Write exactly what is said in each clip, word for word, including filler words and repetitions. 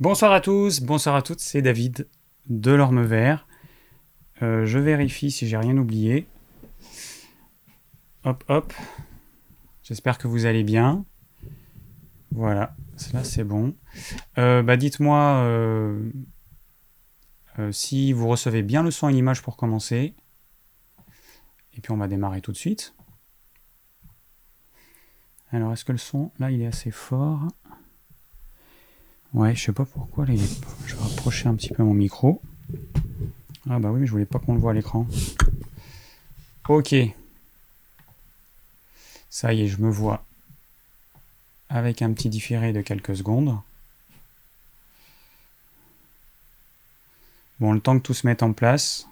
Bonsoir à tous, bonsoir à toutes, c'est David de l'Orme Vert. Euh, je vérifie si j'ai rien oublié. Hop, hop. J'espère que vous allez bien. Voilà, là c'est bon. Euh, bah, dites-moi euh, euh, si vous recevez bien le son et l'image pour commencer. Et puis on va démarrer tout de suite. Alors, est-ce que le son, là, il est assez fort ? Ouais, je sais pas pourquoi. Là, il est... Je vais rapprocher un petit peu mon micro. Ah bah oui, mais je voulais pas qu'on le voit à l'écran. Ok. Ça y est, je me vois avec un petit différé de quelques secondes. Bon, le temps que tout se mette en place.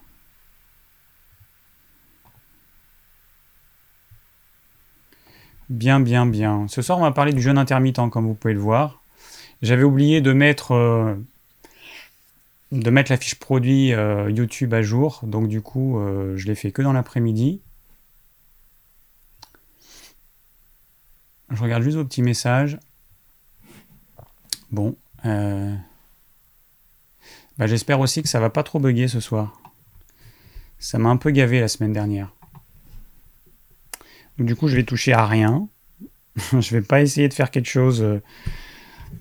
Bien, bien, bien. Ce soir, on va parler du jeûne intermittent, comme vous pouvez le voir. J'avais oublié de mettre, euh, de mettre la fiche produit euh, YouTube à jour, donc du coup, euh, je l'ai fait que dans l'après-midi. Je regarde juste vos petits messages. Bon. Euh... Bah, j'espère aussi que ça va pas trop bugger ce soir. Ça m'a un peu gavé la semaine dernière. Donc, du coup, je vais toucher à rien. Je vais pas essayer de faire quelque chose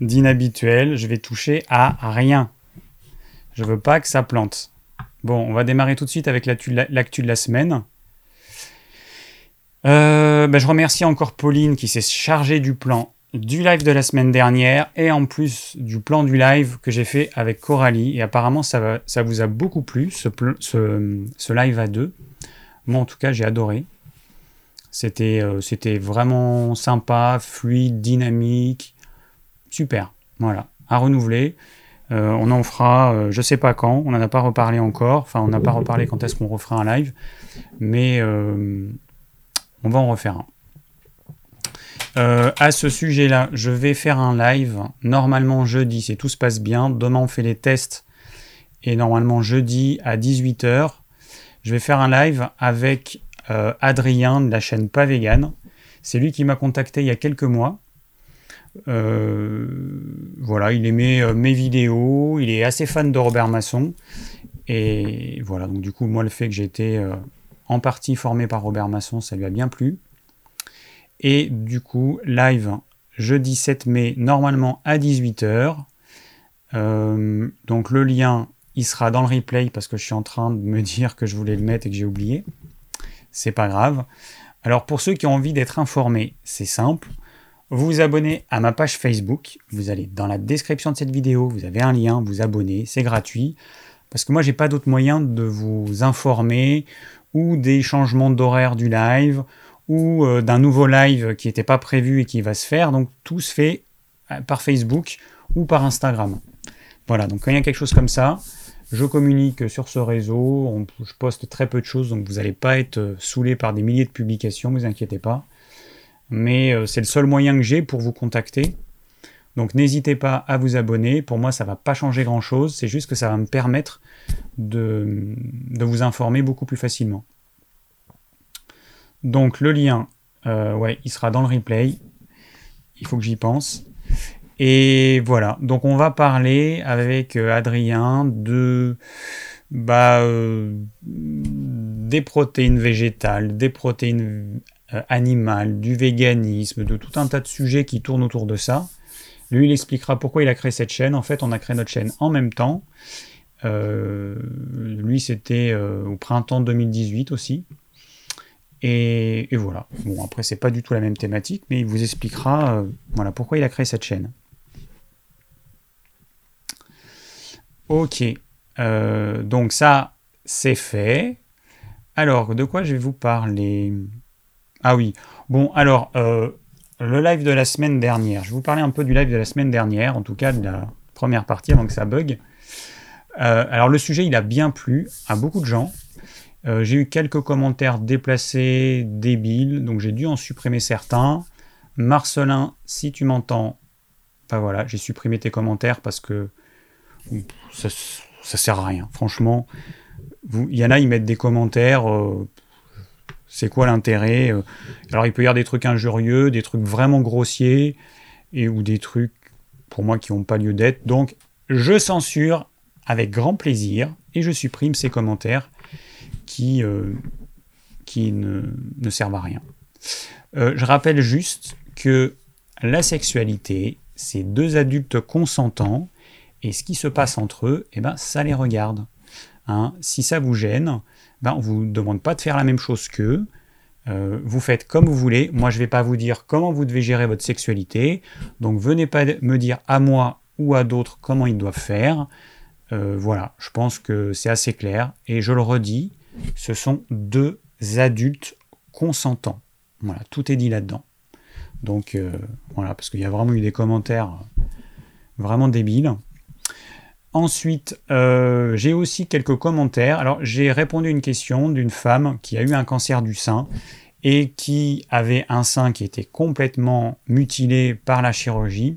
d'inhabituel. Je vais toucher à rien. Je veux pas que ça plante. Bon, on va démarrer tout de suite avec l'actu de la semaine. Euh, bah, je remercie encore Pauline qui s'est chargée du plan du live de la semaine dernière et en plus du plan du live que j'ai fait avec Coralie. Et apparemment, ça, va, ça vous a beaucoup plu, ce, ce, ce live à deux. Moi, en tout cas, j'ai adoré. C'était, euh, c'était vraiment sympa, fluide, dynamique. Super, voilà, à renouveler. Euh, on en fera, euh, je sais pas quand, on n'en a pas reparlé encore. Enfin, on n'a pas reparlé quand est-ce qu'on refera un live. Mais... Euh, on va en refaire un. Euh, à ce sujet-là, je vais faire un live. Normalement, jeudi, si tout se passe bien. Demain, on fait les tests. Et normalement, jeudi, à dix-huit heures, je vais faire un live avec euh, Adrien de la chaîne Pas Vegan. C'est lui qui m'a contacté il y a quelques mois. Euh, voilà, il aimait euh, mes vidéos. Il est assez fan de Robert Masson. Et voilà, donc du coup, moi, le fait que j'étais... Euh, en partie formé par Robert Masson, ça lui a bien plu. Et du coup, live jeudi sept mai, normalement à dix-huit heures. Euh, donc le lien, il sera dans le replay parce que je suis en train de me dire que je voulais le mettre et que j'ai oublié. C'est pas grave. Alors pour ceux qui ont envie d'être informés, c'est simple. Vous vous abonnez à ma page Facebook. Vous allez dans la description de cette vidéo, vous avez un lien, vous abonnez, c'est gratuit. Parce que moi, j'ai pas d'autre moyen de vous informer ou des changements d'horaire du live, ou euh, d'un nouveau live qui n'était pas prévu et qui va se faire. Donc, tout se fait par Facebook ou par Instagram. Voilà, donc quand il y a quelque chose comme ça, je communique sur ce réseau, on, je poste très peu de choses, donc vous n'allez pas être saoulé par des milliers de publications, ne vous inquiétez pas. Mais euh, c'est le seul moyen que j'ai pour vous contacter. Donc, n'hésitez pas à vous abonner. Pour moi, ça ne va pas changer grand-chose. C'est juste que ça va me permettre de, de vous informer beaucoup plus facilement. Donc, le lien, euh, ouais, il sera dans le replay. Il faut que j'y pense. Et voilà. Donc, on va parler avec Adrien de, bah, euh, des protéines végétales, des protéines euh, animales, du véganisme, de tout un tas de sujets qui tournent autour de ça. Lui, il expliquera pourquoi il a créé cette chaîne. En fait, on a créé notre chaîne en même temps. Euh, lui, c'était euh, au printemps deux mille dix-huit aussi. Et, et voilà. Bon, après, c'est pas du tout la même thématique, mais il vous expliquera euh, voilà, pourquoi il a créé cette chaîne. Ok. Euh, donc ça, c'est fait. Alors, de quoi je vais vous parler ? Ah oui. Bon, alors... Euh, Le live de la semaine dernière. Je vais vous parler un peu du live de la semaine dernière, en tout cas de la première partie avant que ça bug. Euh, alors le sujet, il a bien plu à beaucoup de gens. Euh, j'ai eu quelques commentaires déplacés, débiles, donc j'ai dû en supprimer certains. Marcelin, si tu m'entends, ben voilà, j'ai supprimé tes commentaires parce que ça, ça sert à rien. Franchement, il y en a, ils mettent des commentaires... Euh, c'est quoi l'intérêt ? Alors, il peut y avoir des trucs injurieux, des trucs vraiment grossiers, et, ou des trucs, pour moi, qui n'ont pas lieu d'être. Donc, Je censure avec grand plaisir et je supprime ces commentaires qui, euh, qui ne, ne servent à rien. Euh, je rappelle juste que la sexualité, c'est deux adultes consentants et ce qui se passe entre eux, eh ben, ça les regarde. Hein, si ça vous gêne, ben, on ne vous demande pas de faire la même chose qu'eux. Euh, vous faites comme vous voulez. Moi, je ne vais pas vous dire comment vous devez gérer votre sexualité. Donc, venez pas me dire à moi ou à d'autres comment ils doivent faire. Euh, voilà, je pense que c'est assez clair. Et je le redis, ce sont deux adultes consentants. Voilà, tout est dit là-dedans. Donc, euh, voilà, parce qu'il y a vraiment eu des commentaires vraiment débiles. Ensuite, euh, j'ai aussi quelques commentaires. Alors, j'ai répondu à une question d'une femme qui a eu un cancer du sein et qui avait un sein qui était complètement mutilé par la chirurgie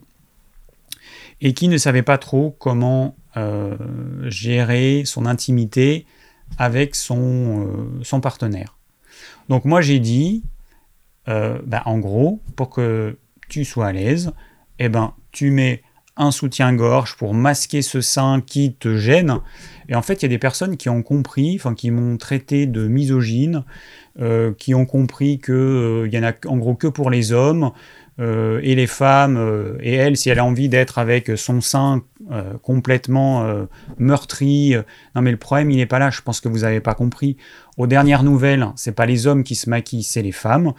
et qui ne savait pas trop comment euh, gérer son intimité avec son, euh, son partenaire. Donc, moi, j'ai dit, euh, ben, en gros, pour que tu sois à l'aise, eh ben, tu mets un soutien-gorge pour masquer ce sein qui te gêne. Et en fait, il y a des personnes qui ont compris, enfin qui m'ont traité de misogyne, euh, qui ont compris qu'il euh, y en a en gros que pour les hommes euh, et les femmes. Euh, et elle, si elle a envie d'être avec son sein euh, complètement euh, meurtri, euh, non mais le problème, il n'est pas là. Je pense que vous n'avez pas compris. Aux dernières nouvelles, c'est pas les hommes qui se maquillent, c'est les femmes.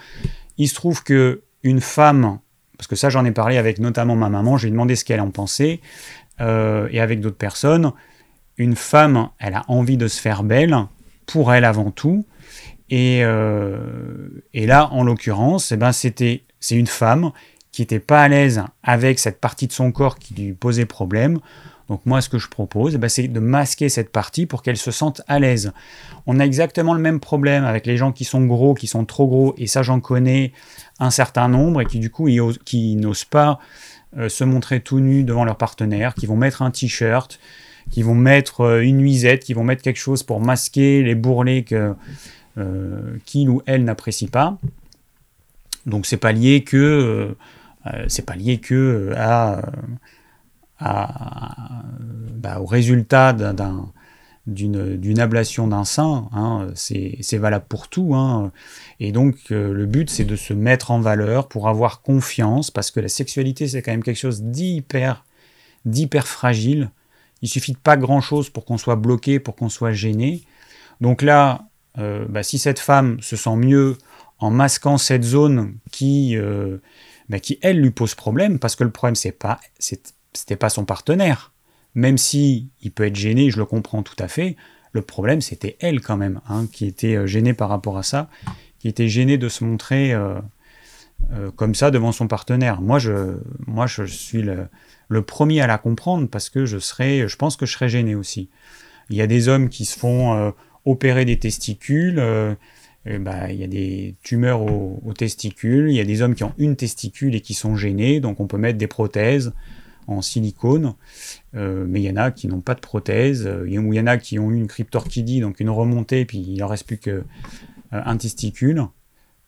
Il se trouve que une femme, parce que ça, j'en ai parlé avec notamment ma maman, je lui ai demandé ce qu'elle en pensait, euh, et avec d'autres personnes. Une femme, elle a envie de se faire belle, pour elle avant tout, et, euh, et là, en l'occurrence, eh ben, c'était, c'est une femme qui n'était pas à l'aise avec cette partie de son corps qui lui posait problème. Donc moi, ce que je propose, eh ben, c'est de masquer cette partie pour qu'elle se sente à l'aise. On a exactement le même problème avec les gens qui sont gros, qui sont trop gros, et ça, j'en connais un certain nombre et qui du coup ils osent, qui n'osent pas euh, se montrer tout nu devant leur partenaire, qui vont mettre un t-shirt, qui vont mettre euh, une nuisette, qui vont mettre quelque chose pour masquer les bourrelets que euh, qu'il ou elle n'apprécie pas. Donc c'est pas lié que euh, c'est pas lié que à, à bah, au résultat d'un, d'un D'une, d'une ablation d'un sein, hein, c'est, c'est valable pour tout. Hein. Et donc, euh, le but, c'est de se mettre en valeur pour avoir confiance, parce que la sexualité, c'est quand même quelque chose d'hyper, d'hyper fragile. Il suffit de pas grand-chose pour qu'on soit bloqué, pour qu'on soit gêné. Donc là, euh, bah, si cette femme se sent mieux en masquant cette zone qui, euh, bah, qui elle, lui pose problème, parce que le problème, c'est pas, c'est, c'était pas son partenaire. Même si il peut être gêné, je le comprends tout à fait, le problème, c'était elle quand même, hein, qui était gênée par rapport à ça, qui était gênée de se montrer euh, euh, comme ça devant son partenaire. Moi, je, moi, je suis le, le premier à la comprendre parce que je, serais, je pense que je serais gêné aussi. Il y a des hommes qui se font euh, opérer des testicules, euh, et bah, il y a des tumeurs aux, aux testicules, il y a des hommes qui ont une testicule et qui sont gênés, donc on peut mettre des prothèses en silicone, euh, mais il y en a qui n'ont pas de prothèse, euh, ou il y en a qui ont eu une cryptorchidie, donc une remontée, puis il ne reste plus qu'un euh, testicule.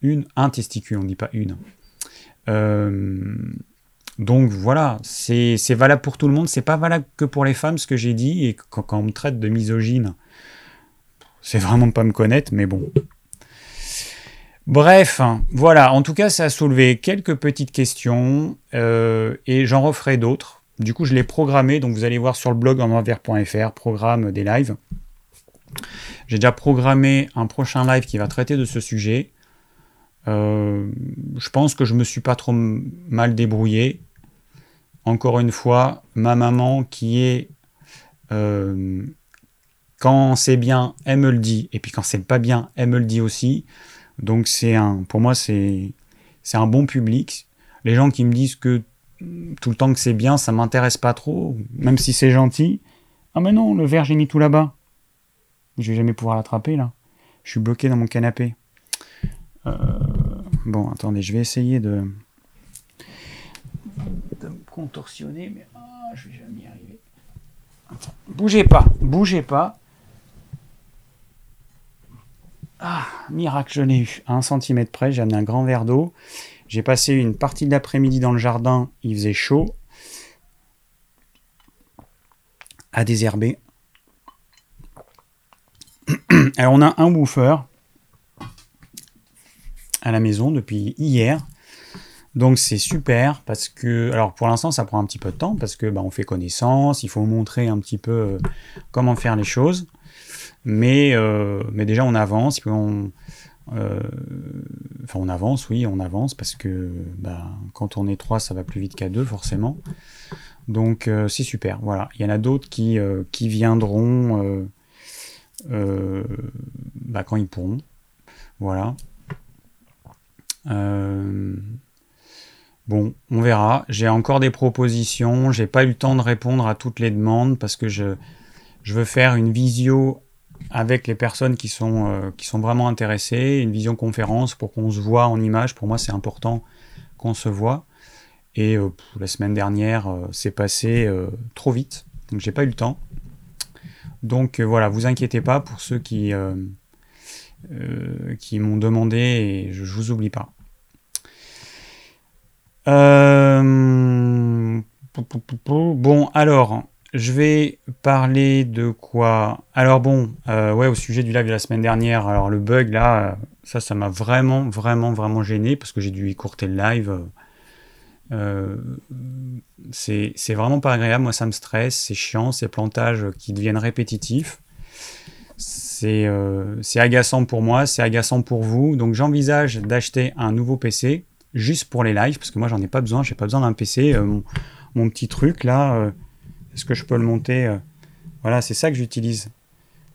Une, un testicule, on ne dit pas une. Euh, donc voilà, c'est, c'est valable pour tout le monde, c'est pas valable que pour les femmes, ce que j'ai dit, et quand, quand on me traite de misogyne, c'est vraiment de pas me connaître, mais bon. Bref, voilà, en tout cas, ça a soulevé quelques petites questions euh, et j'en referai d'autres. Du coup, je l'ai programmé, donc vous allez voir sur le blog en envers point f r, programme des lives. J'ai déjà programmé un prochain live qui va traiter de ce sujet. Euh, je pense que je ne me suis pas trop m- mal débrouillé. Encore une fois, ma maman qui est... Euh, quand c'est bien, elle me le dit, et puis quand c'est pas bien, elle me le dit aussi. Donc, c'est un, pour moi, c'est, c'est un bon public. Les gens qui me disent que tout le temps que c'est bien, ça ne m'intéresse pas trop, même si c'est gentil. Ah mais non, le verre, j'ai mis tout là-bas. Je ne vais jamais pouvoir l'attraper, là. Je suis bloqué dans mon canapé. Euh, bon, attendez, je vais essayer de, de me contorsionner, mais oh, je ne vais jamais y arriver. Attends, bougez pas, bougez pas. Ah, miracle, je l'ai eu. À un centimètre près, j'ai amené un grand verre d'eau. J'ai passé une partie de l'après-midi dans le jardin. Il faisait chaud. à désherber. Alors, on a un woofer à la maison depuis hier. Donc, c'est super parce que... Alors, pour l'instant, ça prend un petit peu de temps parce que bah, on fait connaissance, il faut montrer un petit peu comment faire les choses. Mais, euh, mais déjà, on avance. Puis on, euh, enfin, on avance, oui, on avance parce que bah, quand on est trois, ça va plus vite qu'à deux, forcément. Donc, euh, c'est super. Voilà. Il y en a d'autres qui, euh, qui viendront euh, euh, bah, quand ils pourront. Voilà. Euh... Bon, on verra. J'ai encore des propositions. J'ai pas eu le temps de répondre à toutes les demandes parce que je, je veux faire une visio avec les personnes qui sont, euh, qui sont vraiment intéressées, une visioconférence pour qu'on se voit en image. Pour moi, c'est important qu'on se voit. Et euh, la semaine dernière, euh, c'est passé euh, trop vite. Donc, j'ai pas eu le temps. Donc, euh, voilà, vous inquiétez pas pour ceux qui, euh, euh, qui m'ont demandé et je, je vous oublie pas. Euh... Bon, alors, je vais parler de quoi ? Alors bon, euh, ouais, au sujet du live de la semaine dernière, alors le bug là, ça, ça m'a vraiment, vraiment, vraiment gêné parce que j'ai dû écourter le live. Euh, c'est, c'est vraiment pas agréable, moi ça me stresse, c'est chiant, ces plantages qui deviennent répétitifs. C'est, euh, c'est agaçant pour moi, c'est agaçant pour vous. Donc j'envisage d'acheter un nouveau P C. Juste pour les lives, parce que moi j'en ai pas besoin, j'ai pas besoin d'un P C, euh, mon, mon petit truc là, euh, est-ce que je peux le monter euh, voilà, c'est ça que j'utilise.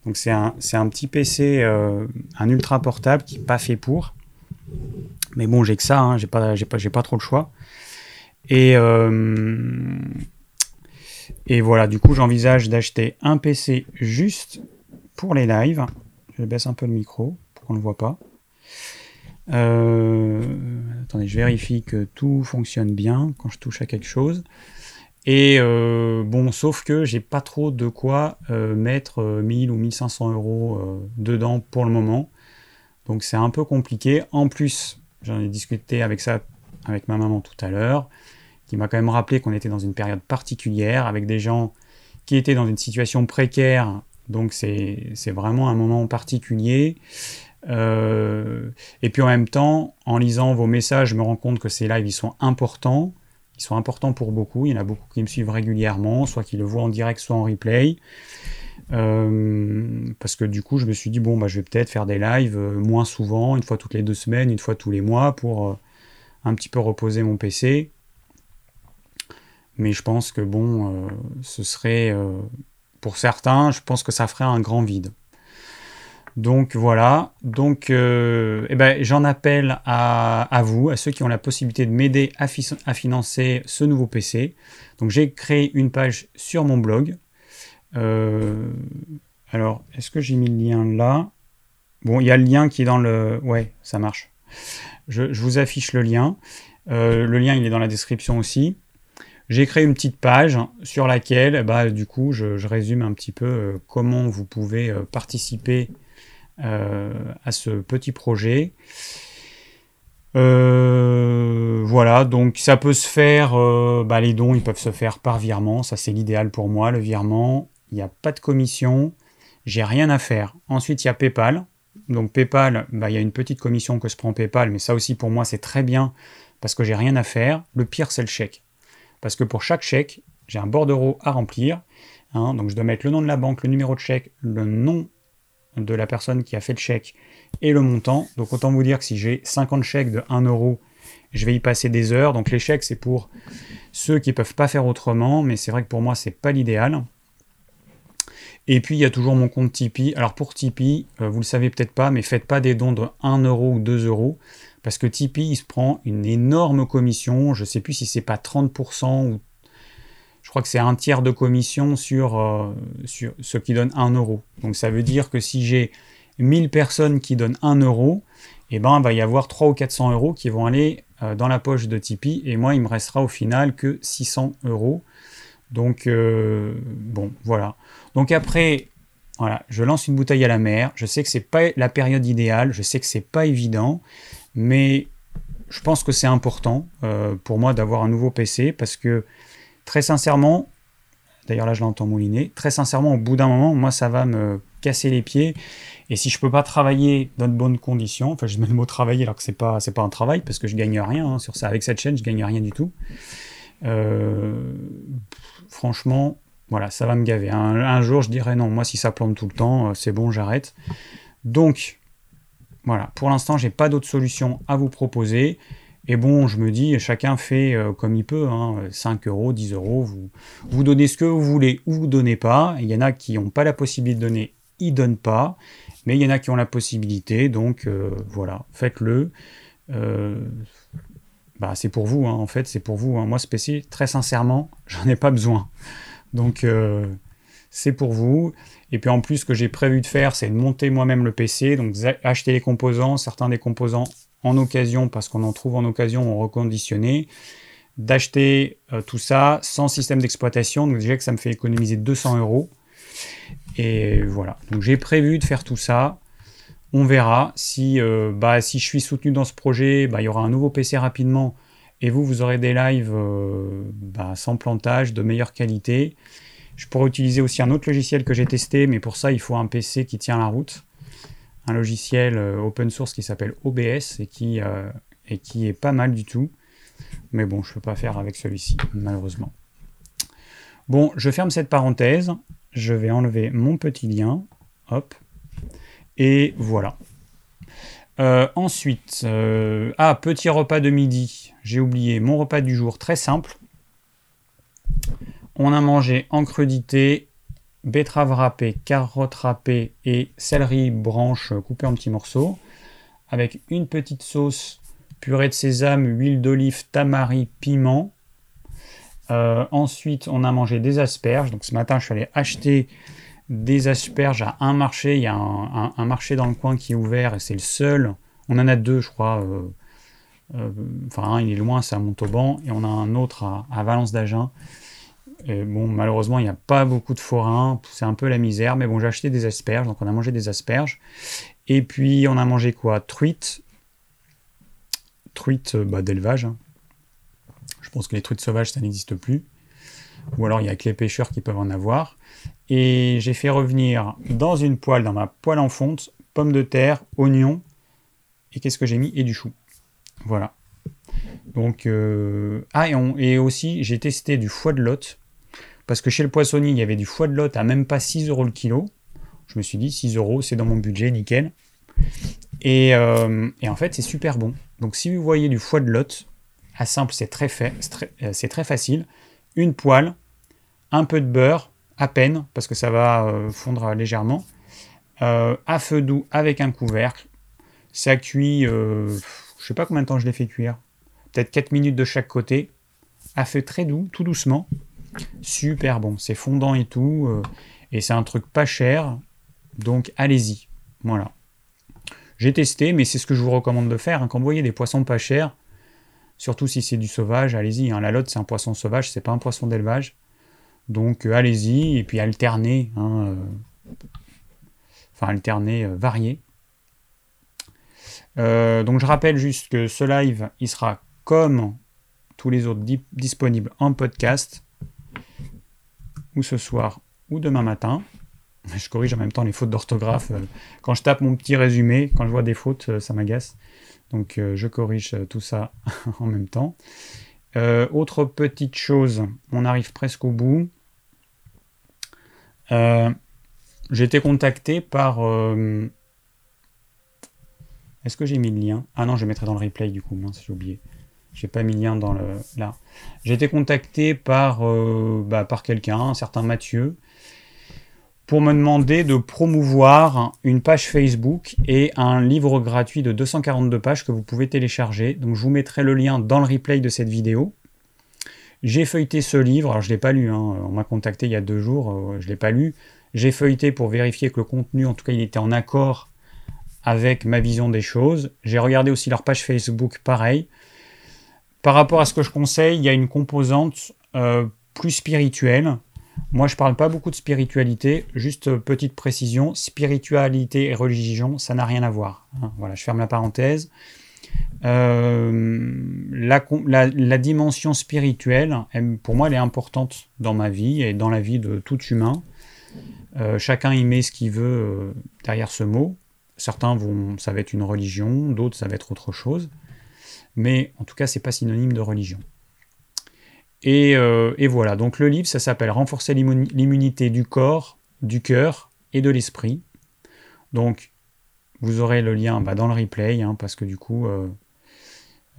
Donc c'est un, c'est un petit P C, euh, un ultra portable qui n'est pas fait pour, mais bon j'ai que ça, hein, j'ai pas, j'ai pas, j'ai pas trop le choix. Et, euh, et voilà, du coup j'envisage d'acheter un P C juste pour les lives. Je baisse un peu le micro pour qu'on ne le voit pas. Euh, attendez, je vérifie que tout fonctionne bien quand je touche à quelque chose. Et euh, bon, sauf que j'ai pas trop de quoi euh, mettre euh, mille ou mille cinq cents euros euh, dedans pour le moment. Donc c'est un peu compliqué. En plus, j'en ai discuté avec ça, avec ma maman tout à l'heure, qui m'a quand même rappelé qu'on était dans une période particulière, avec des gens qui étaient dans une situation précaire. Donc c'est, c'est vraiment un moment particulier. Euh, et puis en même temps, en lisant vos messages, je me rends compte que ces lives, ils sont importants. Ils sont importants pour beaucoup. Il y en a beaucoup qui me suivent régulièrement, soit qui le voient en direct, soit en replay. Euh, parce que du coup, je me suis dit, bon, bah, je vais peut-être faire des lives euh, moins souvent, une fois toutes les deux semaines, une fois tous les mois, pour euh, un petit peu reposer mon P C. Mais je pense que, bon, euh, ce serait, euh, pour certains, je pense que ça ferait un grand vide. Donc voilà, donc euh, eh ben, j'en appelle à, à vous, à ceux qui ont la possibilité de m'aider à, fi- à financer ce nouveau P C. Donc j'ai créé une page sur mon blog. Euh, alors, est-ce que j'ai mis le lien là ? Bon, il y a le lien qui est dans le... Ouais, ça marche. Je, je vous affiche le lien. Euh, le lien, il est dans la description aussi. J'ai créé une petite page sur laquelle, bah, du coup, je, je résume un petit peu euh, comment vous pouvez euh, participer Euh, à ce petit projet. Euh, voilà, donc ça peut se faire, euh, bah, les dons, ils peuvent se faire par virement, ça c'est l'idéal pour moi, le virement, il n'y a pas de commission, j'ai rien à faire. Ensuite, il y a PayPal, donc PayPal, bah, il y a une petite commission que se prend PayPal, mais ça aussi pour moi c'est très bien, parce que j'ai rien à faire. Le pire, c'est le chèque, parce que pour chaque chèque, j'ai un bordereau à remplir, hein, donc je dois mettre le nom de la banque, le numéro de chèque, le nom de la personne qui a fait le chèque et le montant. Donc autant vous dire que si j'ai cinquante chèques de un euro, je vais y passer des heures. Donc les chèques, c'est pour ceux qui ne peuvent pas faire autrement, mais c'est vrai que pour moi, c'est pas l'idéal. Et puis il y a toujours mon compte Tipeee. Alors pour Tipeee, euh, vous le savez peut-être pas, mais faites pas des dons de un euro ou deux euros, parce que Tipeee, il se prend une énorme commission. Je ne sais plus si c'est pas trente pour cent ou je crois que c'est un tiers de commission sur, euh, sur ce qui donne un euro. Donc ça veut dire que si j'ai mille personnes qui donnent un euro, eh ben, il va y avoir trois cents ou quatre cents euros qui vont aller euh, dans la poche de Tipeee. Et moi, il me restera au final que six cents euros. Donc, euh, bon, voilà. Donc après, voilà, je lance une bouteille à la mer. Je sais que ce n'est pas la période idéale. Je sais que ce n'est pas évident. Mais je pense que c'est important euh, pour moi d'avoir un nouveau P C parce que très sincèrement, D'ailleurs, là, je l'entends mouliner. Très sincèrement, au bout d'un moment, moi, ça va me casser les pieds. Et si je peux pas travailler dans de bonnes conditions, enfin, je mets le mot travailler alors que c'est pas, c'est pas un travail parce que je gagne rien hein, sur ça. Avec cette chaîne, je gagne rien du tout. Euh, franchement, voilà, ça va me gaver. Un, un jour, je dirais non. Moi, si ça plante tout le temps, c'est bon, j'arrête. Donc, voilà. Pour l'instant, j'ai pas d'autre solution à vous proposer. Et bon, je me dis, chacun fait comme il peut, hein, cinq euros, dix euros, vous, vous donnez ce que vous voulez ou vous donnez pas. Il y en a qui n'ont pas la possibilité de donner, ils ne donnent pas, mais il y en a qui ont la possibilité, donc euh, voilà, faites-le. Euh, bah, c'est pour vous, hein, en fait, c'est pour vous. Hein. Moi, ce P C, très sincèrement, j'en ai pas besoin. Donc, euh, c'est pour vous. Et puis en plus, ce que j'ai prévu de faire, c'est de monter moi-même le P C, donc acheter les composants, certains des composants en occasion, parce qu'on en trouve en occasion, on reconditionné, d'acheter euh, tout ça sans système d'exploitation. Donc déjà que ça me fait économiser deux cents euros. Et voilà, donc j'ai prévu de faire tout ça. On verra si, euh, bah, si je suis soutenu dans ce projet, bah, il y aura un nouveau P C rapidement. Et vous, vous aurez des lives euh, bah, sans plantage, de meilleure qualité. Je pourrais utiliser aussi un autre logiciel que j'ai testé, mais pour ça, il faut un P C qui tient la route. Un logiciel open source qui s'appelle O B S et qui, euh, et qui est pas mal du tout. Mais bon, je ne peux pas faire avec celui-ci, malheureusement. Bon, je ferme cette parenthèse. Je vais enlever mon petit lien. Hop. Et voilà. Euh, ensuite, euh, ah, petit repas de midi. J'ai oublié mon repas du jour, très simple. On a mangé en crudité. Betterave râpée, carotte râpée et céleri branche coupée en petits morceaux, avec une petite sauce purée de sésame, huile d'olive, tamari, piment. Euh, ensuite, on a mangé des asperges. Donc ce matin, je suis allé acheter des asperges à un marché. Il y a un, un, un marché dans le coin qui est ouvert et c'est le seul. On en a deux, je crois. Euh, euh, enfin, un, il est loin, c'est à Montauban. Et on a un autre à, à Valence d'Agen. Et bon, malheureusement, il n'y a pas beaucoup de forains, c'est un peu la misère, mais bon, j'ai acheté des asperges, donc on a mangé des asperges. Et puis, on a mangé quoi? Truites, truites bah, d'élevage. Hein. Je pense que les truites sauvages, ça n'existe plus. Ou alors, il n'y a que les pêcheurs qui peuvent en avoir. Et j'ai fait revenir dans une poêle, dans ma poêle en fonte, pommes de terre, oignons, et qu'est-ce que j'ai mis? Et du chou. Voilà. Donc, euh... ah, et, on... et aussi, j'ai testé du foie de lotte. Parce que chez le poissonnier, il y avait du foie de lotte à même pas six euros le kilo. Je me suis dit, six euros, c'est dans mon budget, nickel. Et, euh, et en fait, c'est super bon. Donc, si vous voyez du foie de lotte, à simple, c'est très, fait, c'est très, c'est très facile. Une poêle, un peu de beurre, à peine, parce que ça va euh, fondre légèrement. Euh, à feu doux, avec un couvercle. Ça cuit, euh, je ne sais pas combien de temps je l'ai fait cuire. Peut-être quatre minutes de chaque côté. À feu très doux, tout doucement. Super bon, c'est fondant et tout, euh, et c'est un truc pas cher, donc allez-y. Voilà, j'ai testé, mais c'est ce que je vous recommande de faire. Hein. Quand vous voyez des poissons pas chers, surtout si c'est du sauvage, allez-y. Hein. La lotte, c'est un poisson sauvage, c'est pas un poisson d'élevage, donc euh, allez-y et puis alternez, hein, euh... enfin alternez, euh, variez. Euh, donc je rappelle juste que ce live, il sera comme tous les autres dip- disponibles en podcast. Ou ce soir ou demain matin. Je corrige en même temps les fautes d'orthographe. Quand je tape mon petit résumé, quand je vois des fautes, ça m'agace. Donc euh, je corrige tout ça en même temps. Euh, autre petite chose, on arrive presque au bout. Euh, j'ai été contacté par... Euh... Est-ce que j'ai mis le lien? Ah non, je le mettrai dans le replay du coup, mince, j'ai oublié. J'ai pas mis lien dans le... là. J'ai été contacté par, euh, bah, par quelqu'un, un certain Mathieu, pour me demander de promouvoir une page Facebook et un livre gratuit de deux cent quarante-deux pages que vous pouvez télécharger. Donc je vous mettrai le lien dans le replay de cette vidéo. J'ai feuilleté ce livre, alors je ne l'ai pas lu, hein. On m'a contacté il y a deux jours, euh, je ne l'ai pas lu. J'ai feuilleté pour vérifier que le contenu, en tout cas, il était en accord avec ma vision des choses. J'ai regardé aussi leur page Facebook, pareil. Par rapport à ce que je conseille, il y a une composante euh, plus spirituelle. Moi, je ne parle pas beaucoup de spiritualité. Juste euh, petite précision, spiritualité et religion, ça n'a rien à voir. Hein, voilà, je ferme la parenthèse. Euh, la, la, la dimension spirituelle, elle, pour moi, elle est importante dans ma vie et dans la vie de tout humain. Euh, chacun y met ce qu'il veut euh, derrière ce mot. Certains vont, ça va être une religion, d'autres ça va être autre chose. Mais en tout cas, c'est pas synonyme de religion. Et, euh, et voilà. Donc le livre, ça s'appelle Renforcer l'immunité du corps, du cœur et de l'esprit. Donc vous aurez le lien bah, dans le replay, hein, parce que du coup, euh,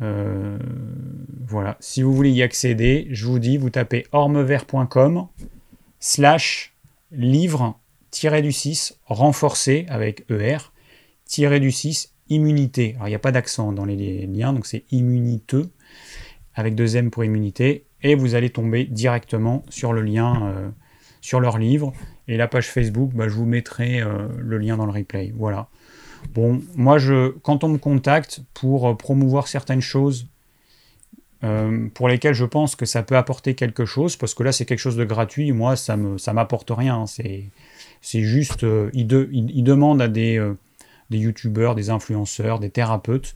euh, voilà. Si vous voulez y accéder, je vous dis, vous tapez ormevert.com slash livre tiré du six renforcé avec E R tiré du six immunité. Alors il n'y a pas d'accent dans les, les liens, donc c'est immuniteux avec deux M pour immunité. Et vous allez tomber directement sur le lien, euh, sur leur livre. Et la page Facebook, bah, je vous mettrai euh, le lien dans le replay. Voilà. Bon, moi, je, quand on me contacte pour promouvoir certaines choses euh, pour lesquelles je pense que ça peut apporter quelque chose, parce que là, c'est quelque chose de gratuit, moi, ça ne ça m'apporte rien. Hein, c'est, c'est juste... Euh, ils, de, ils, ils demandent à des, euh, des youtubeurs, des influenceurs, des thérapeutes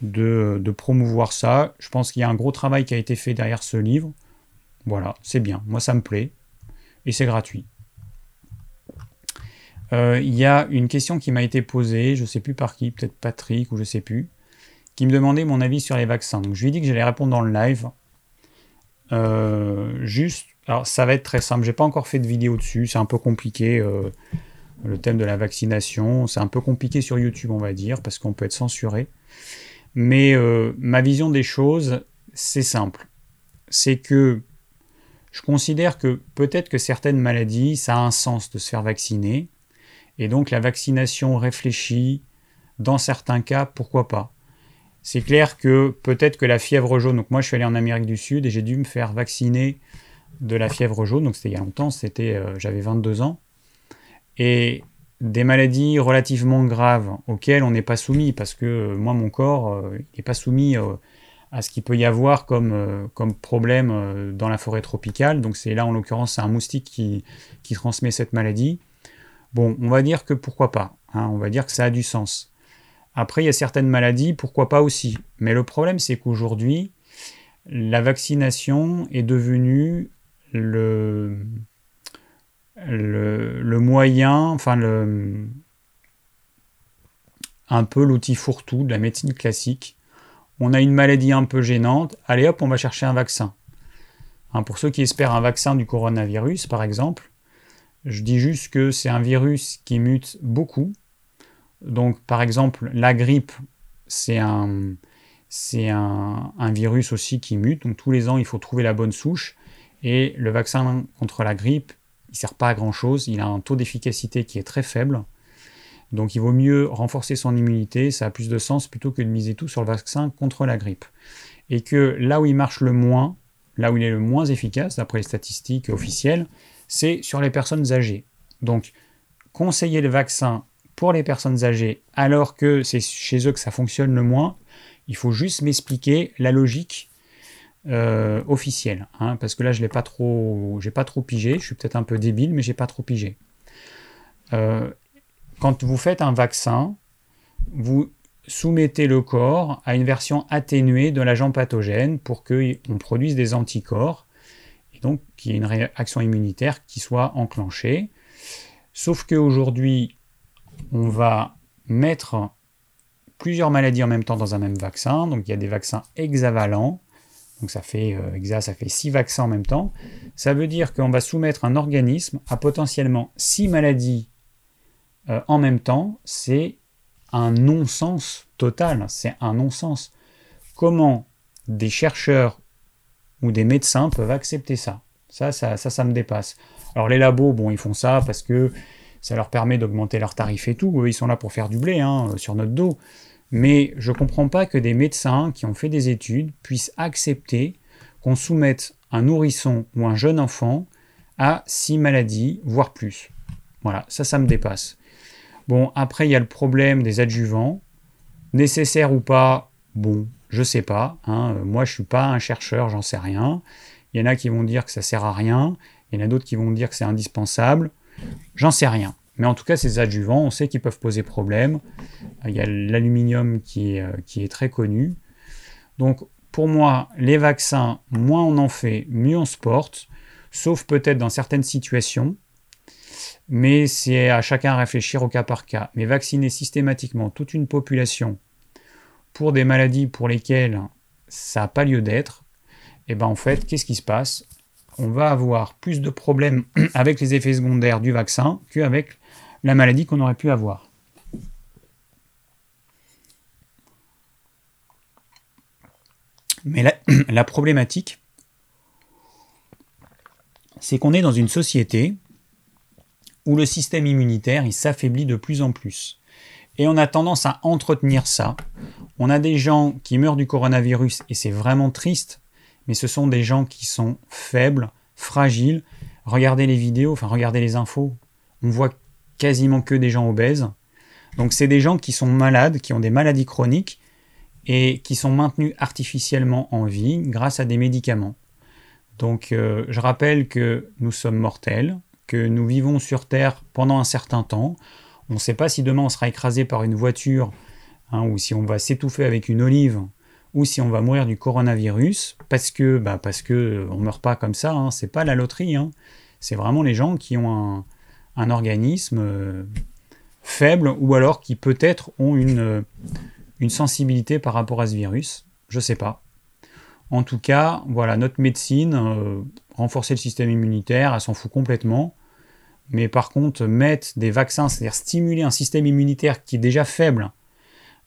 De, de promouvoir ça. Je pense qu'il y a un gros travail qui a été fait derrière ce livre. Voilà, c'est bien. Moi, ça me plaît. Et c'est gratuit. Euh, il y a une question qui m'a été posée, je ne sais plus par qui, peut-être Patrick ou je ne sais plus, qui me demandait mon avis sur les vaccins. Donc, je lui ai dit que j'allais répondre dans le live. Euh, juste, alors ça va être très simple. Je n'ai pas encore fait de vidéo dessus. C'est un peu compliqué. Euh, le thème de la vaccination, c'est un peu compliqué sur YouTube, on va dire, parce qu'on peut être censuré. Mais euh, ma vision des choses, c'est simple. C'est que je considère que peut-être que certaines maladies, ça a un sens de se faire vacciner. Et donc la vaccination réfléchie, dans certains cas, pourquoi pas. C'est clair que peut-être que la fièvre jaune... Donc moi, je suis allé en Amérique du Sud et j'ai dû me faire vacciner de la fièvre jaune. Donc c'était il y a longtemps, c'était, euh, j'avais vingt-deux ans. Et... des maladies relativement graves auxquelles on n'est pas soumis, parce que euh, moi, mon corps euh, n'est pas soumis euh, à ce qu'il peut y avoir comme, euh, comme problème euh, dans la forêt tropicale. Donc c'est là, en l'occurrence, c'est un moustique qui, qui transmet cette maladie. Bon, on va dire que pourquoi pas, hein, on va dire que ça a du sens. Après, il y a certaines maladies, pourquoi pas aussi. Mais le problème, c'est qu'aujourd'hui, la vaccination est devenue le... Le, le moyen, enfin le, un peu l'outil fourre-tout de la médecine classique. On a une maladie un peu gênante, allez hop, on va chercher un vaccin. Hein, pour ceux qui espèrent un vaccin du coronavirus, par exemple, je dis juste que c'est un virus qui mute beaucoup. Donc, par exemple, la grippe, c'est un, c'est un, un virus aussi qui mute. Donc, tous les ans, il faut trouver la bonne souche. Et le vaccin contre la grippe, il ne sert pas à grand-chose, il a un taux d'efficacité qui est très faible. Donc il vaut mieux renforcer son immunité, ça a plus de sens plutôt que de miser tout sur le vaccin contre la grippe. Et que là où il marche le moins, là où il est le moins efficace, d'après les statistiques officielles, c'est sur les personnes âgées. Donc conseiller le vaccin pour les personnes âgées, alors que c'est chez eux que ça fonctionne le moins, il faut juste m'expliquer la logique Euh, officiel, hein, parce que là je l'ai pas trop, j'ai pas trop pigé, je suis peut-être un peu débile, mais j'ai pas trop pigé. Euh, quand vous faites un vaccin, vous soumettez le corps à une version atténuée de l'agent pathogène pour qu'on produise des anticorps, et donc qu'il y ait une réaction immunitaire qui soit enclenchée. Sauf qu'aujourd'hui, on va mettre plusieurs maladies en même temps dans un même vaccin, donc il y a des vaccins hexavalents. Donc ça fait, euh, exa, ça fait six vaccins en même temps. Ça veut dire qu'on va soumettre un organisme à potentiellement six maladies euh, en même temps. C'est un non-sens total. C'est un non-sens. Comment des chercheurs ou des médecins peuvent accepter ça ? ça ça, ça, ça me dépasse. Alors les labos, bon, ils font ça parce que ça leur permet d'augmenter leurs tarifs et tout. Eux, ils sont là pour faire du blé hein, sur notre dos. Mais je ne comprends pas que des médecins qui ont fait des études puissent accepter qu'on soumette un nourrisson ou un jeune enfant à six maladies, voire plus. Voilà, ça, ça me dépasse. Bon, après, il y a le problème des adjuvants. Nécessaire ou pas, bon, je ne sais pas. Hein. Moi, je ne suis pas un chercheur, j'en sais rien. Il y en a qui vont dire que ça ne sert à rien. Il y en a d'autres qui vont dire que c'est indispensable. J'en sais rien. Mais en tout cas, ces adjuvants, on sait qu'ils peuvent poser problème. Il y a l'aluminium qui est, qui est très connu. Donc pour moi, les vaccins, moins on en fait, mieux on se porte, sauf peut-être dans certaines situations. Mais c'est à chacun à réfléchir au cas par cas. Mais vacciner systématiquement toute une population pour des maladies pour lesquelles ça n'a pas lieu d'être, et bien en fait, qu'est-ce qui se passe ? On va avoir plus de problèmes avec les effets secondaires du vaccin qu'avec la maladie qu'on aurait pu avoir. Mais la, la problématique, c'est qu'on est dans une société où le système immunitaire il s'affaiblit de plus en plus. Et on a tendance à entretenir ça. On a des gens qui meurent du coronavirus, et c'est vraiment triste, mais ce sont des gens qui sont faibles, fragiles. Regardez les vidéos, enfin regardez les infos. On voit quasiment que des gens obèses. Donc c'est des gens qui sont malades, qui ont des maladies chroniques, et qui sont maintenus artificiellement en vie grâce à des médicaments. Donc euh, je rappelle que nous sommes mortels, que nous vivons sur Terre pendant un certain temps. On ne sait pas si demain on sera écrasé par une voiture, hein, ou si on va s'étouffer avec une olive, ou si on va mourir du coronavirus, parce que bah parce que on meurt pas comme ça, hein, c'est pas la loterie, hein. C'est vraiment les gens qui ont un, un organisme euh, faible, ou alors qui peut-être ont une, euh, une sensibilité par rapport à ce virus, je sais pas. En tout cas, voilà, notre médecine, euh, renforcer le système immunitaire, elle s'en fout complètement. Mais par contre, mettre des vaccins, c'est-à-dire stimuler un système immunitaire qui est déjà faible,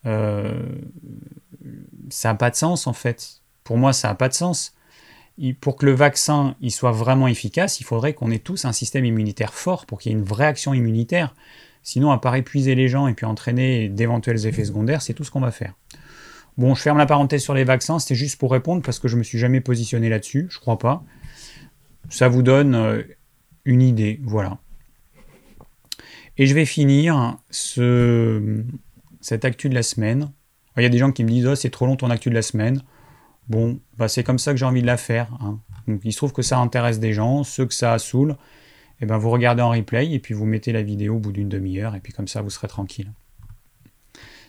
euh, ça n'a pas de sens en fait. Pour moi, ça n'a pas de sens. Il, pour que le vaccin il soit vraiment efficace, il faudrait qu'on ait tous un système immunitaire fort pour qu'il y ait une vraie action immunitaire. Sinon, à part épuiser les gens et puis entraîner d'éventuels effets secondaires, c'est tout ce qu'on va faire. Bon, je ferme la parenthèse sur les vaccins, c'était juste pour répondre parce que je ne me suis jamais positionné là-dessus, je crois pas. Ça vous donne euh, une idée, voilà. Et je vais finir ce, cette actu de la semaine. Il y a des gens qui me disent « Oh, c'est trop long ton actu de la semaine ». Bon, bah, c'est comme ça que j'ai envie de la faire, hein. Donc, il se trouve que ça intéresse des gens, ceux que ça saoule, eh ben, vous regardez en replay et puis vous mettez la vidéo au bout d'une demi-heure et puis comme ça, vous serez tranquille.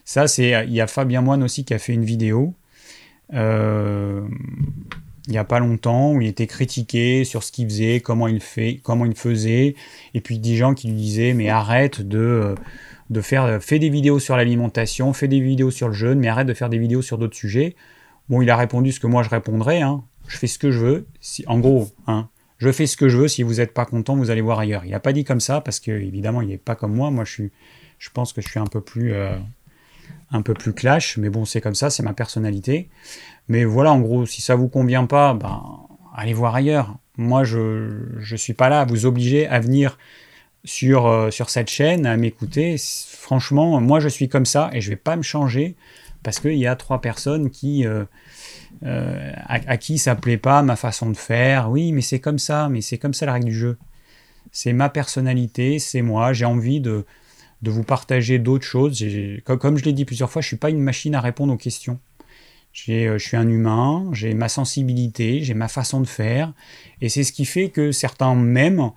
Ça, c'est, il y a Fabien Moine aussi qui a fait une vidéo euh, il n'y a pas longtemps où il était critiqué sur ce qu'il faisait, comment il fait, comment il faisait, et puis des gens qui lui disaient « Mais arrête de... » de faire, fais des vidéos sur l'alimentation, fais des vidéos sur le jeûne, mais arrête de faire des vidéos sur d'autres sujets. Bon, il a répondu ce que moi je répondrais, hein. Je fais ce que je veux, si, en gros, hein, je fais ce que je veux, si vous n'êtes pas content, vous allez voir ailleurs. Il n'a pas dit comme ça, parce que évidemment il n'est pas comme moi, moi je, suis, je pense que je suis un peu plus, euh, un peu plus clash, mais bon, c'est comme ça, c'est ma personnalité. Mais voilà, en gros, si ça ne vous convient pas, ben, allez voir ailleurs. Moi, je ne suis pas là à vous obliger à venir... Sur, euh, sur cette chaîne, à m'écouter. Franchement, moi, je suis comme ça et je vais pas me changer parce qu'il y a trois personnes qui, euh, euh, à, à qui ça plaît pas, ma façon de faire. Oui, mais c'est comme ça, mais c'est comme ça la règle du jeu. C'est ma personnalité, c'est moi. J'ai envie de, de vous partager d'autres choses. J'ai, comme, comme je l'ai dit plusieurs fois, je suis pas une machine à répondre aux questions. J'ai, euh, je suis un humain, j'ai ma sensibilité, j'ai ma façon de faire. Et c'est ce qui fait que certains m'aiment.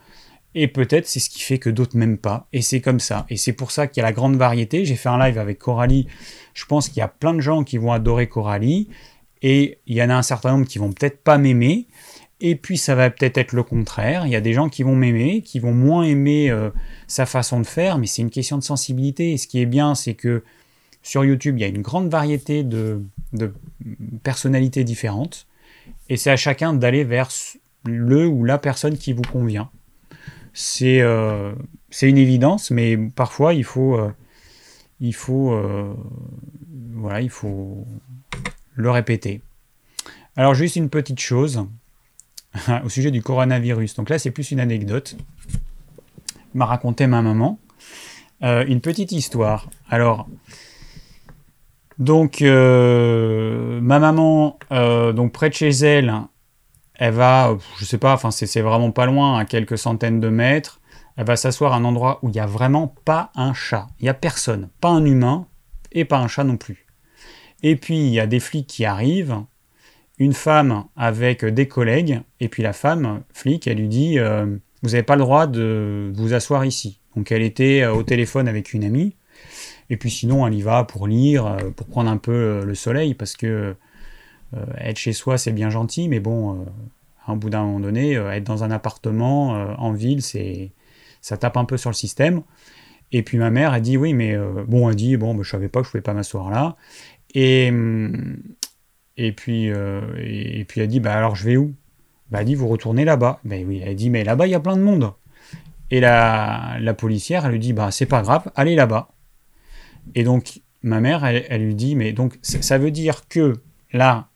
Et peut-être c'est ce qui fait que d'autres m'aiment pas. Et c'est comme ça. Et c'est pour ça qu'il y a la grande variété. J'ai fait un live avec Coralie. Je pense qu'il y a plein de gens qui vont adorer Coralie. Et il y en a un certain nombre qui vont peut-être pas m'aimer. Et puis ça va peut-être être le contraire. Il y a des gens qui vont m'aimer, qui vont moins aimer euh, sa façon de faire. Mais c'est une question de sensibilité. Et ce qui est bien, c'est que sur YouTube, il y a une grande variété de, de personnalités différentes. Et c'est à chacun d'aller vers le ou la personne qui vous convient. C'est, euh, c'est une évidence, mais parfois, il faut, euh, il faut, euh, voilà, il faut le répéter. Alors, juste une petite chose au sujet du coronavirus. Donc là, c'est plus une anecdote que m'a raconté ma maman. Euh, une petite histoire. Alors, donc, euh, ma maman, euh, donc près de chez elle, elle va, je sais pas, enfin c'est, c'est vraiment pas loin, à quelques centaines de mètres, elle va s'asseoir à un endroit où il n'y a vraiment pas un chat. Il n'y a personne, pas un humain et pas un chat non plus. Et puis il y a des flics qui arrivent, une femme avec des collègues, et puis la femme, flic, elle lui dit euh, « Vous n'avez pas le droit de vous asseoir ici ». Donc elle était au téléphone avec une amie, et puis sinon elle y va pour lire, pour prendre un peu le soleil, parce que Euh, être chez soi, c'est bien gentil, mais bon, euh, à un bout d'un moment donné, euh, être dans un appartement, euh, en ville, c'est... ça tape un peu sur le système. Et puis ma mère a dit, oui, mais euh, bon, elle dit, bon, ben, je savais pas que je pouvais pas m'asseoir là. Et, et, puis, euh, et, et puis elle dit, bah alors je vais où? Bah, elle dit, vous retournez là-bas. Ben oui, elle dit, mais là-bas, il y a plein de monde. Et la, la policière, elle lui dit, bah c'est pas grave, allez là-bas. Et donc, ma mère, elle, elle lui dit, mais donc, ça, ça veut dire que là,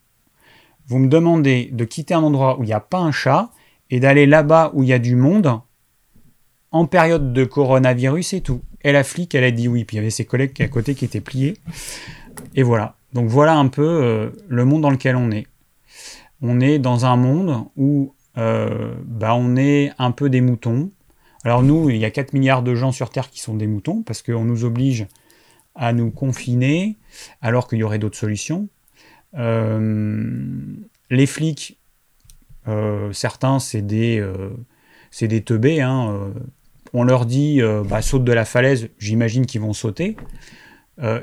vous me demandez de quitter un endroit où il n'y a pas un chat et d'aller là-bas où il y a du monde en période de coronavirus et tout. Et la flic, elle a dit oui. Puis il y avait ses collègues à côté qui étaient pliés. Et voilà. Donc voilà un peu euh, le monde dans lequel on est. On est dans un monde où euh, bah, on est un peu des moutons. Alors nous, il y a quatre milliards de gens sur Terre qui sont des moutons parce qu'on nous oblige à nous confiner alors qu'il y aurait d'autres solutions. Euh, les flics, euh, certains, c'est des, euh, c'est des teubés. Hein, euh, on leur dit, euh, bah, saute de la falaise, j'imagine qu'ils vont sauter. Euh,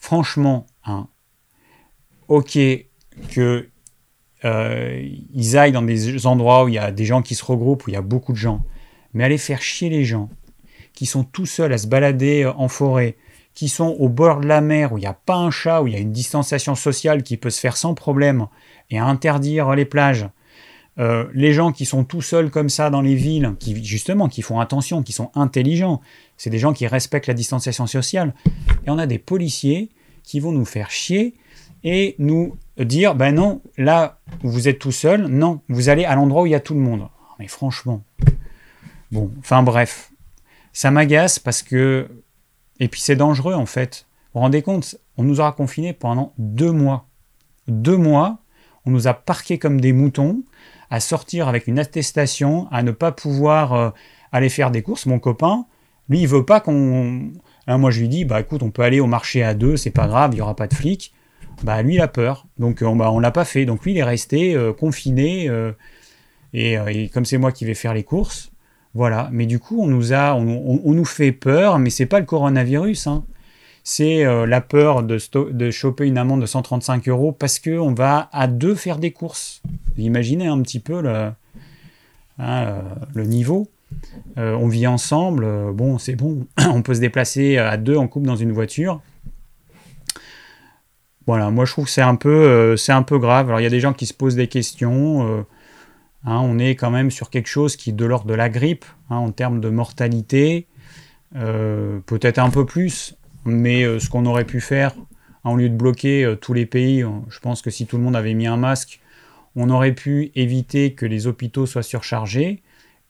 franchement, hein, ok que euh, ils aillent dans des endroits où il y a des gens qui se regroupent, où il y a beaucoup de gens, mais aller faire chier les gens qui sont tout seuls à se balader en forêt, qui sont au bord de la mer, où il n'y a pas un chat, où il y a une distanciation sociale qui peut se faire sans problème, et à interdire les plages. Euh, les gens qui sont tout seuls comme ça dans les villes, qui justement, qui font attention, qui sont intelligents, c'est des gens qui respectent la distanciation sociale. Et on a des policiers qui vont nous faire chier et nous dire, ben non, là où vous êtes tout seul, non, vous allez à l'endroit où il y a tout le monde. Mais franchement, bon, enfin bref, ça m'agace parce que... Et puis c'est dangereux en fait. Vous vous rendez compte, on nous aura confinés pendant deux mois. Deux mois, on nous a parqués comme des moutons, à sortir avec une attestation, à ne pas pouvoir euh, aller faire des courses. Mon copain, lui, il veut pas qu'on... Hein, moi je lui dis, bah écoute, on peut aller au marché à deux, c'est pas grave, il y aura pas de flics. Bah lui, il a peur, donc on, bah, on l'a pas fait. Donc lui, il est resté euh, confiné, euh, et, et comme c'est moi qui vais faire les courses... Voilà, mais du coup, on nous, a, on, on, on nous fait peur, mais ce n'est pas le coronavirus. Hein. C'est euh, la peur de, sto- de choper une amende de cent trente-cinq euros parce qu'on va à deux faire des courses. Imaginez un petit peu le, hein, le niveau. Euh, on vit ensemble, euh, bon, c'est bon. On peut se déplacer à deux en couple dans une voiture. Voilà, moi, je trouve que c'est un peu, euh, c'est un peu grave. Alors, il y a des gens qui se posent des questions... Euh, Hein, on est quand même sur quelque chose qui est de l'ordre de la grippe, hein, en termes de mortalité, euh, peut-être un peu plus, mais euh, ce qu'on aurait pu faire, hein, au lieu de bloquer euh, tous les pays, on, je pense que si tout le monde avait mis un masque, on aurait pu éviter que les hôpitaux soient surchargés,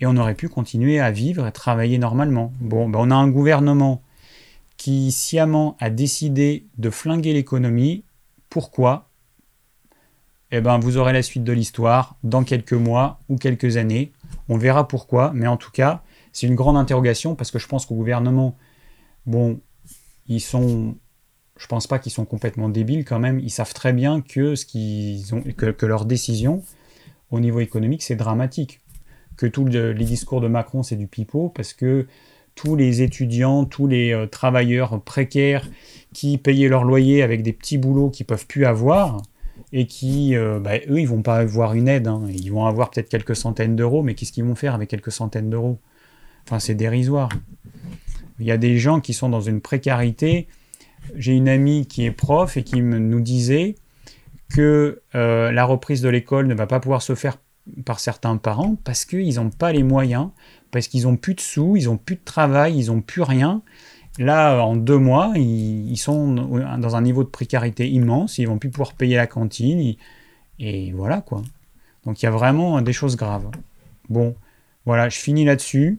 et on aurait pu continuer à vivre et travailler normalement. Bon, ben on a un gouvernement qui sciemment a décidé de flinguer l'économie. Pourquoi ? Eh ben, vous aurez la suite de l'histoire dans quelques mois ou quelques années. On verra pourquoi, mais en tout cas, c'est une grande interrogation parce que je pense qu'au gouvernement, bon, ils sont... Je pense pas qu'ils sont complètement débiles quand même. Ils savent très bien que, ce qu'ils ont, que, que leur décision, au niveau économique, c'est dramatique. Que tous le, les discours de Macron, c'est du pipeau parce que tous les étudiants, tous les euh, travailleurs précaires qui payaient leur loyer avec des petits boulots qu'ils peuvent plus avoir... et qui, euh, bah, eux, ils vont pas avoir une aide, hein. Ils vont avoir peut-être quelques centaines d'euros, mais qu'est-ce qu'ils vont faire avec quelques centaines d'euros? Enfin, c'est dérisoire. Il y a des gens qui sont dans une précarité. J'ai une amie qui est prof et qui me, nous disait que euh, la reprise de l'école ne va pas pouvoir se faire par certains parents parce qu'ils n'ont pas les moyens, parce qu'ils n'ont plus de sous, ils n'ont plus de travail, ils n'ont plus rien. Là, en deux mois, ils, ils sont dans un niveau de précarité immense, ils ne vont plus pouvoir payer la cantine, ils, et voilà, quoi. Donc, il y a vraiment des choses graves. Bon, voilà, je finis là-dessus.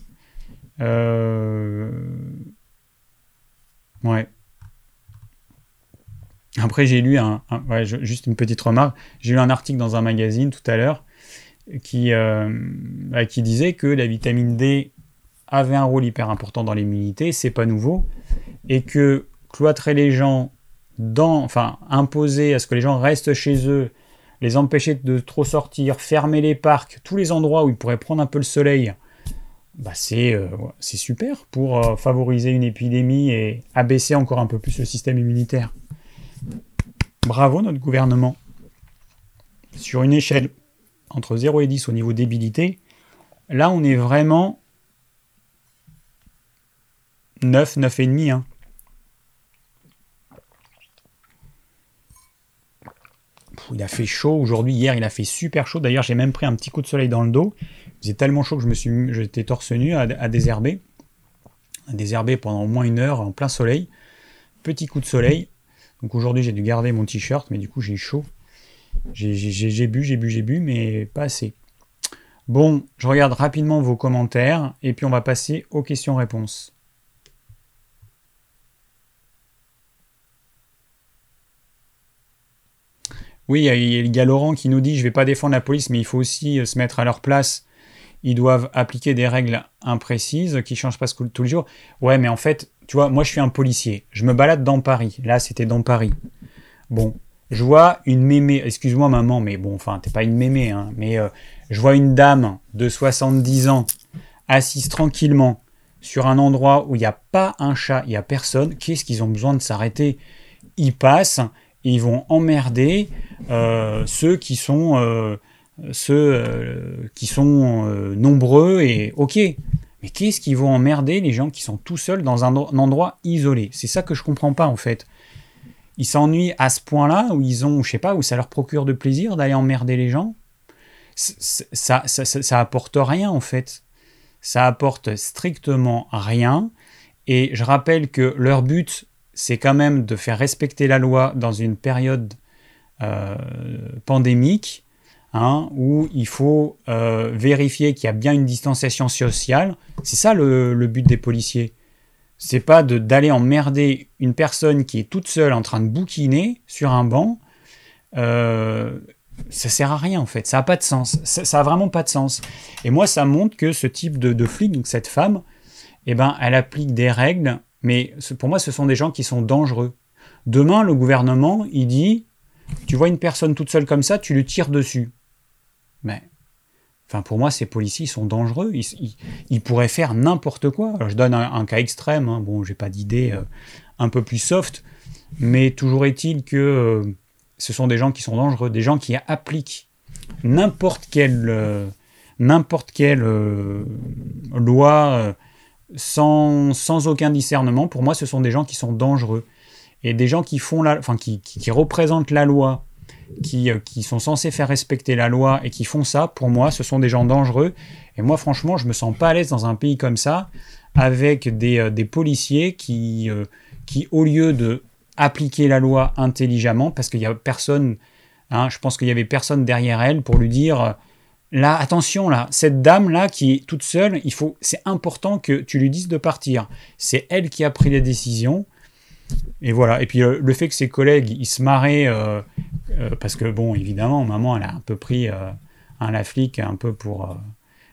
Euh... Ouais. Après, j'ai lu un... un ouais, je, juste une petite remarque. J'ai lu un article dans un magazine tout à l'heure qui, euh, bah, qui disait que la vitamine D... avait un rôle hyper important dans l'immunité, c'est pas nouveau, et que cloîtrer les gens, dans, enfin imposer à ce que les gens restent chez eux, les empêcher de trop sortir, fermer les parcs, tous les endroits où ils pourraient prendre un peu le soleil, bah c'est, euh, c'est super pour euh, favoriser une épidémie et abaisser encore un peu plus le système immunitaire. Bravo notre gouvernement. sur une échelle entre zéro et dix au niveau débilité, là on est vraiment neuf, neuf virgule cinq. Hein. Il a fait chaud aujourd'hui, hier il a fait super chaud. D'ailleurs j'ai même pris un petit coup de soleil dans le dos. Il faisait tellement chaud que je me suis, j'étais torse nu à, à désherber. À désherber pendant au moins une heure en plein soleil. Petit coup de soleil. Donc aujourd'hui j'ai dû garder mon t-shirt, mais du coup j'ai eu chaud. J'ai, j'ai, j'ai bu, j'ai bu, j'ai bu, mais pas assez. Bon, je regarde rapidement vos commentaires et puis on va passer aux questions-réponses. Oui, il y a Laurent qui nous dit « Je ne vais pas défendre la police, mais il faut aussi se mettre à leur place. Ils doivent appliquer des règles imprécises qui ne changent pas tous les jours. » Ouais, mais en fait, tu vois, moi je suis un policier. Je me balade dans Paris. Là, c'était dans Paris. Bon, je vois une mémé. Excuse-moi maman, mais bon, enfin, t'es pas une mémé. Hein, mais euh, je vois une dame de soixante-dix ans assise tranquillement sur un endroit où il n'y a pas un chat, il n'y a personne. Qu'est-ce qu'ils ont besoin de s'arrêter? Ils passent. Ils vont emmerder euh, ceux qui sont, euh, ceux, euh, qui sont euh, nombreux et ok. Mais qu'est-ce qu'ils vont emmerder les gens qui sont tout seuls dans un, un endroit isolé? C'est ça que je comprends pas en fait. Ils s'ennuient à ce point-là où ils ont, je sais pas, où ça leur procure de plaisir d'aller emmerder les gens. C'est, ça, ça, ça, ça apporte rien en fait. Ça apporte strictement rien. Et je rappelle que leur but, c'est quand même de faire respecter la loi dans une période euh, pandémique, hein, où il faut euh, vérifier qu'il y a bien une distanciation sociale. C'est ça le, le but des policiers. C'est pas de, d'aller emmerder une personne qui est toute seule en train de bouquiner sur un banc. Euh, ça sert à rien en fait. Ça a pas de sens. Ça, ça a vraiment pas de sens. Et moi, ça montre que ce type de, de flic, donc cette femme, eh ben, elle applique des règles. Mais pour moi, ce sont des gens qui sont dangereux. Demain, le gouvernement, il dit, tu vois une personne toute seule comme ça, tu lui tires dessus. Mais, enfin, pour moi, ces policiers, ils sont dangereux. Ils, ils, ils pourraient faire n'importe quoi. Alors, je donne un, un cas extrême. Hein. Bon, j'ai pas d'idée euh, un peu plus soft. Mais toujours est-il que euh, ce sont des gens qui sont dangereux, des gens qui appliquent n'importe quelle, euh, n'importe quelle euh, loi... Euh, Sans, sans aucun discernement. Pour moi, ce sont des gens qui sont dangereux. Et des gens qui font la, enfin, qui, qui, qui représentent la loi, qui, qui sont censés faire respecter la loi et qui font ça, pour moi, ce sont des gens dangereux. Et moi, franchement, je ne me sens pas à l'aise dans un pays comme ça, avec des, des policiers qui, qui, au lieu d'appliquer la loi intelligemment, parce qu'il n'y a personne, hein, je pense qu'il n'y avait personne derrière elle pour lui dire... Là, attention, là, cette dame-là qui est toute seule, il faut, c'est important que tu lui dises de partir. C'est elle qui a pris les décisions. Et voilà. Et puis, euh, le fait que ses collègues, ils se marraient, euh, euh, parce que, bon, évidemment, maman, elle a un peu pris euh, hein, la flic un peu pour, euh,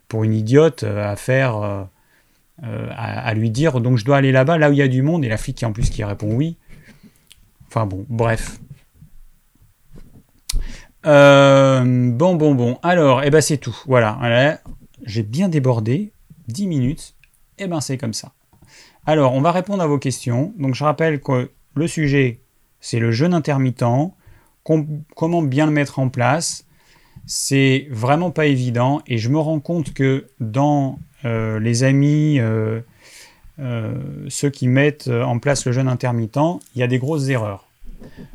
pour une idiote euh, à faire, euh, euh, à, à lui dire, donc je dois aller là-bas, là où il y a du monde. Et la flic, en plus, qui répond oui. Enfin, bon, bref. Euh, bon, bon, bon. Alors, eh ben, c'est tout. Voilà. Là, j'ai bien débordé. dix minutes. Eh ben, c'est comme ça. Alors, on va répondre à vos questions. Donc, je rappelle que le sujet, c'est le jeûne intermittent. Com- comment bien le mettre en place. C'est vraiment pas évident. Et je me rends compte que dans euh, les amis, euh, euh, ceux qui mettent en place le jeûne intermittent, il y a des grosses erreurs.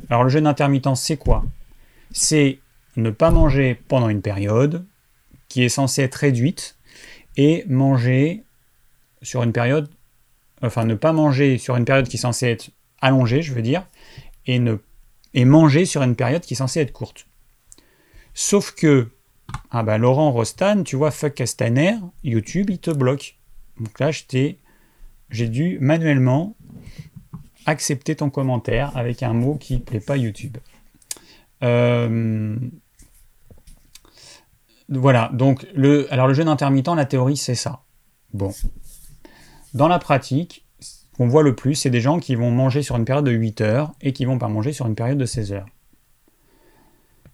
Alors, le jeûne intermittent, c'est quoi ? C'est ne pas manger pendant une période qui est censée être réduite et manger sur une période, enfin ne pas manger sur une période qui est censée être allongée, je veux dire, et, ne, et manger sur une période qui est censée être courte. Sauf que, ah bah Laurent Rostan, tu vois, fuck Castaner, YouTube, il te bloque. Donc là, je t'ai, j'ai dû manuellement accepter ton commentaire avec un mot qui ne plaît pas YouTube. Euh, voilà, donc le, alors le jeûne intermittent, la théorie c'est ça. Bon, dans la pratique, ce qu'on voit le plus, c'est des gens qui vont manger sur une période de huit heures et qui vont pas manger sur une période de seize heures.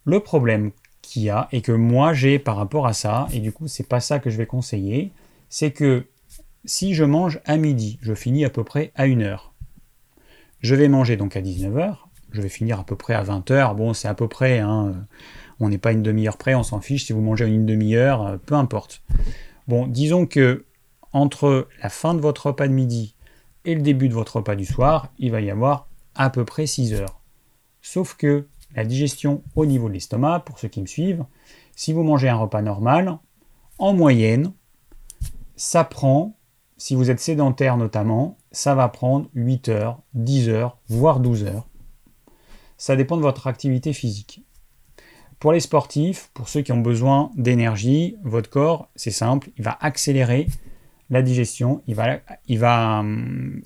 Le problème qu'il y a et que moi j'ai par rapport à ça, et du coup c'est pas ça que je vais conseiller, c'est que si je mange à midi, je finis à peu près à une heure. Je vais manger donc à dix-neuf heures. Je vais finir à peu près à vingt heures. Bon, c'est à peu près. Hein. on n'est pas une demi-heure près, on s'en fiche si vous mangez en une demi-heure, peu importe. Bon, disons que entre la fin de votre repas de midi et le début de votre repas du soir, il va y avoir à peu près six heures. Sauf que la digestion au niveau de l'estomac, pour ceux qui me suivent, si vous mangez un repas normal, en moyenne, ça prend, si vous êtes sédentaire notamment, ça va prendre huit heures, dix heures, voire douze heures. Ça dépend de votre activité physique. Pour les sportifs, pour ceux qui ont besoin d'énergie, votre corps, c'est simple, il va accélérer la digestion. Il va, il va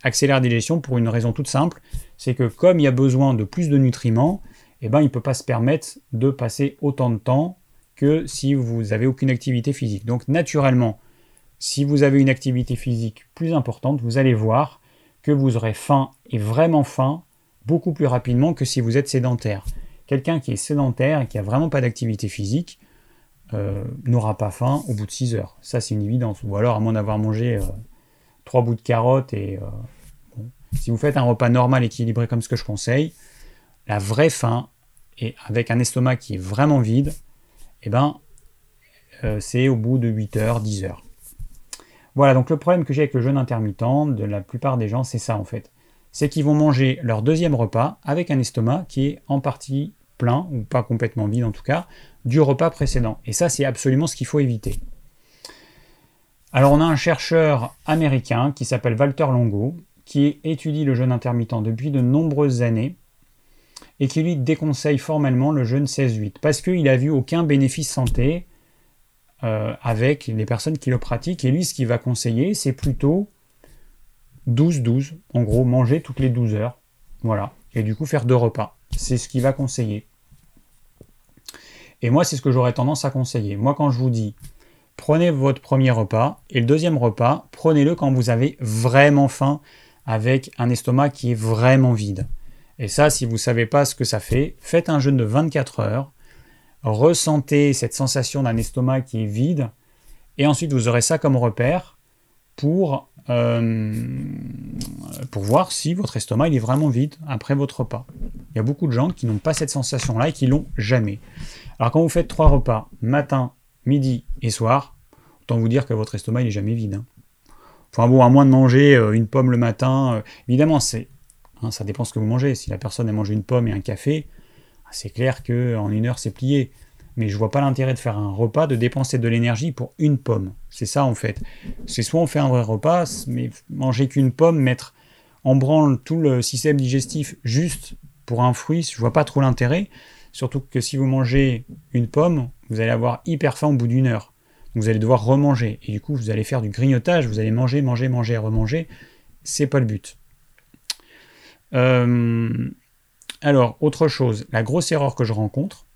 accélérer la digestion pour une raison toute simple, c'est que comme il y a besoin de plus de nutriments, eh ben, il ne peut pas se permettre de passer autant de temps que si vous n'avez aucune activité physique. Donc naturellement, si vous avez une activité physique plus importante, vous allez voir que vous aurez faim, et vraiment faim, beaucoup plus rapidement que si vous êtes sédentaire. Quelqu'un qui est sédentaire et qui n'a vraiment pas d'activité physique euh, n'aura pas faim au bout de six heures. Ça, c'est une évidence. Ou alors, à moins d'avoir mangé euh, trois bouts de carottes. Et, euh, bon. Si vous faites un repas normal, équilibré, comme ce que je conseille, la vraie faim, et avec un estomac qui est vraiment vide, eh ben, euh, c'est au bout de huit heures, dix heures. Voilà, donc le problème que j'ai avec le jeûne intermittent de la plupart des gens, c'est ça en fait. C'est qu'ils vont manger leur deuxième repas avec un estomac qui est en partie plein, ou pas complètement vide en tout cas, du repas précédent. Et ça, c'est absolument ce qu'il faut éviter. Alors on a un chercheur américain qui s'appelle Walter Longo, qui étudie le jeûne intermittent depuis de nombreuses années, et qui lui déconseille formellement le jeûne seize huit, parce qu'il n'a vu aucun bénéfice santé euh, avec les personnes qui le pratiquent. Et lui, ce qu'il va conseiller, c'est plutôt douze douze, en gros, manger toutes les douze heures, voilà, et du coup faire deux repas, c'est ce qu'il va conseiller. Et moi, c'est ce que j'aurais tendance à conseiller. Moi, quand je vous dis, prenez votre premier repas, et le deuxième repas, prenez-le quand vous avez vraiment faim, avec un estomac qui est vraiment vide. Et ça, si vous ne savez pas ce que ça fait, faites un jeûne de vingt-quatre heures, ressentez cette sensation d'un estomac qui est vide, et ensuite vous aurez ça comme repère, pour, euh, pour voir si votre estomac il est vraiment vide après votre repas. Il y a beaucoup de gens qui n'ont pas cette sensation-là et qui l'ont jamais. Alors quand vous faites trois repas, matin, midi et soir, autant vous dire que votre estomac il est jamais vide. Hein. Enfin bon, à moins de manger euh, une pomme le matin, euh, évidemment, c'est, hein, ça dépend ce que vous mangez. Si la personne a mangé une pomme et un café, c'est clair qu'en une heure, c'est plié. Mais je ne vois pas l'intérêt de faire un repas, de dépenser de l'énergie pour une pomme. C'est ça, en fait. C'est soit on fait un vrai repas, mais manger qu'une pomme, mettre en branle tout le système digestif juste pour un fruit, je ne vois pas trop l'intérêt. Surtout que si vous mangez une pomme, vous allez avoir hyper faim au bout d'une heure. Donc vous allez devoir remanger. Et du coup, vous allez faire du grignotage, vous allez manger, manger, manger, remanger. C'est pas le but. Euh... Alors, autre chose, la grosse erreur que je rencontre,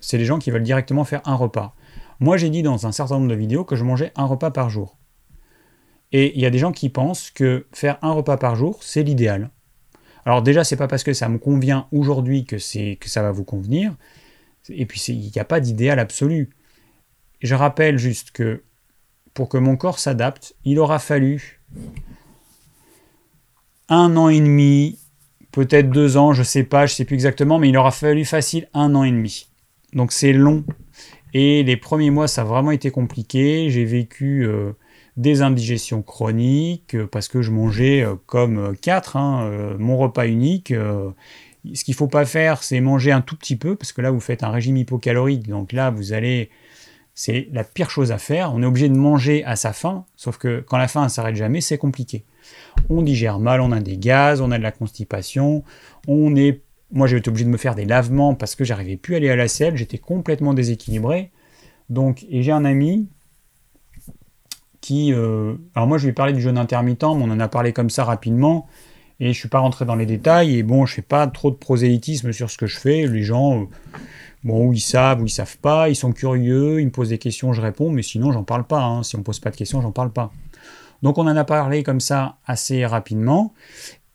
c'est les gens qui veulent directement faire un repas. Moi, j'ai dit dans un certain nombre de vidéos que je mangeais un repas par jour. Et il y a des gens qui pensent que faire un repas par jour, c'est l'idéal. Alors déjà, c'est pas parce que ça me convient aujourd'hui que, c'est, que ça va vous convenir. Et puis, il n'y a pas d'idéal absolu. Je rappelle juste que pour que mon corps s'adapte, il aura fallu un an et demi, peut-être deux ans, je ne sais pas, je ne sais plus exactement, mais il aura fallu facile un an et demi. Donc c'est long, et les premiers mois ça a vraiment été compliqué, j'ai vécu euh, des indigestions chroniques, euh, parce que je mangeais euh, comme quatre, hein, euh, mon repas unique. Euh, ce qu'il ne faut pas faire, c'est manger un tout petit peu, parce que là vous faites un régime hypocalorique, donc là vous allez, c'est la pire chose à faire, on est obligé de manger à sa faim, sauf que quand la faim ne s'arrête jamais, c'est compliqué. On digère mal, on a des gaz, on a de la constipation, on est... Moi, j'ai été obligé de me faire des lavements parce que j'arrivais plus à aller à la selle. J'étais complètement déséquilibré. Donc, et j'ai un ami qui... Euh, alors moi, je lui ai parlé du jeûne intermittent, mais on en a parlé comme ça rapidement. Et je ne suis pas rentré dans les détails. Et bon, je ne fais pas trop de prosélytisme sur ce que je fais. Les gens, euh, bon, ils savent ou ils ne savent pas. Ils sont curieux, ils me posent des questions, je réponds. Mais sinon, je n'en parle pas. Hein. Si on ne me pose pas de questions, je n'en parle pas. Donc, on en a parlé comme ça assez rapidement.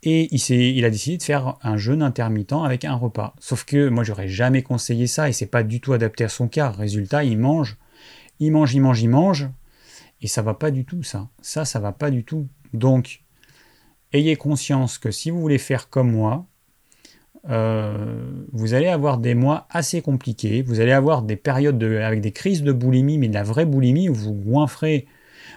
Et il, s'est, il a décidé de faire un jeûne intermittent avec un repas. Sauf que moi, j'aurais jamais conseillé ça et c'est pas du tout adapté à son cas. Résultat, il mange, il mange, il mange, il mange. Et ça va pas du tout, ça. Ça, ça va pas du tout. Donc, ayez conscience que si vous voulez faire comme moi, euh, vous allez avoir des mois assez compliqués, vous allez avoir des périodes de, avec des crises de boulimie, mais de la vraie boulimie où vous goinfrez.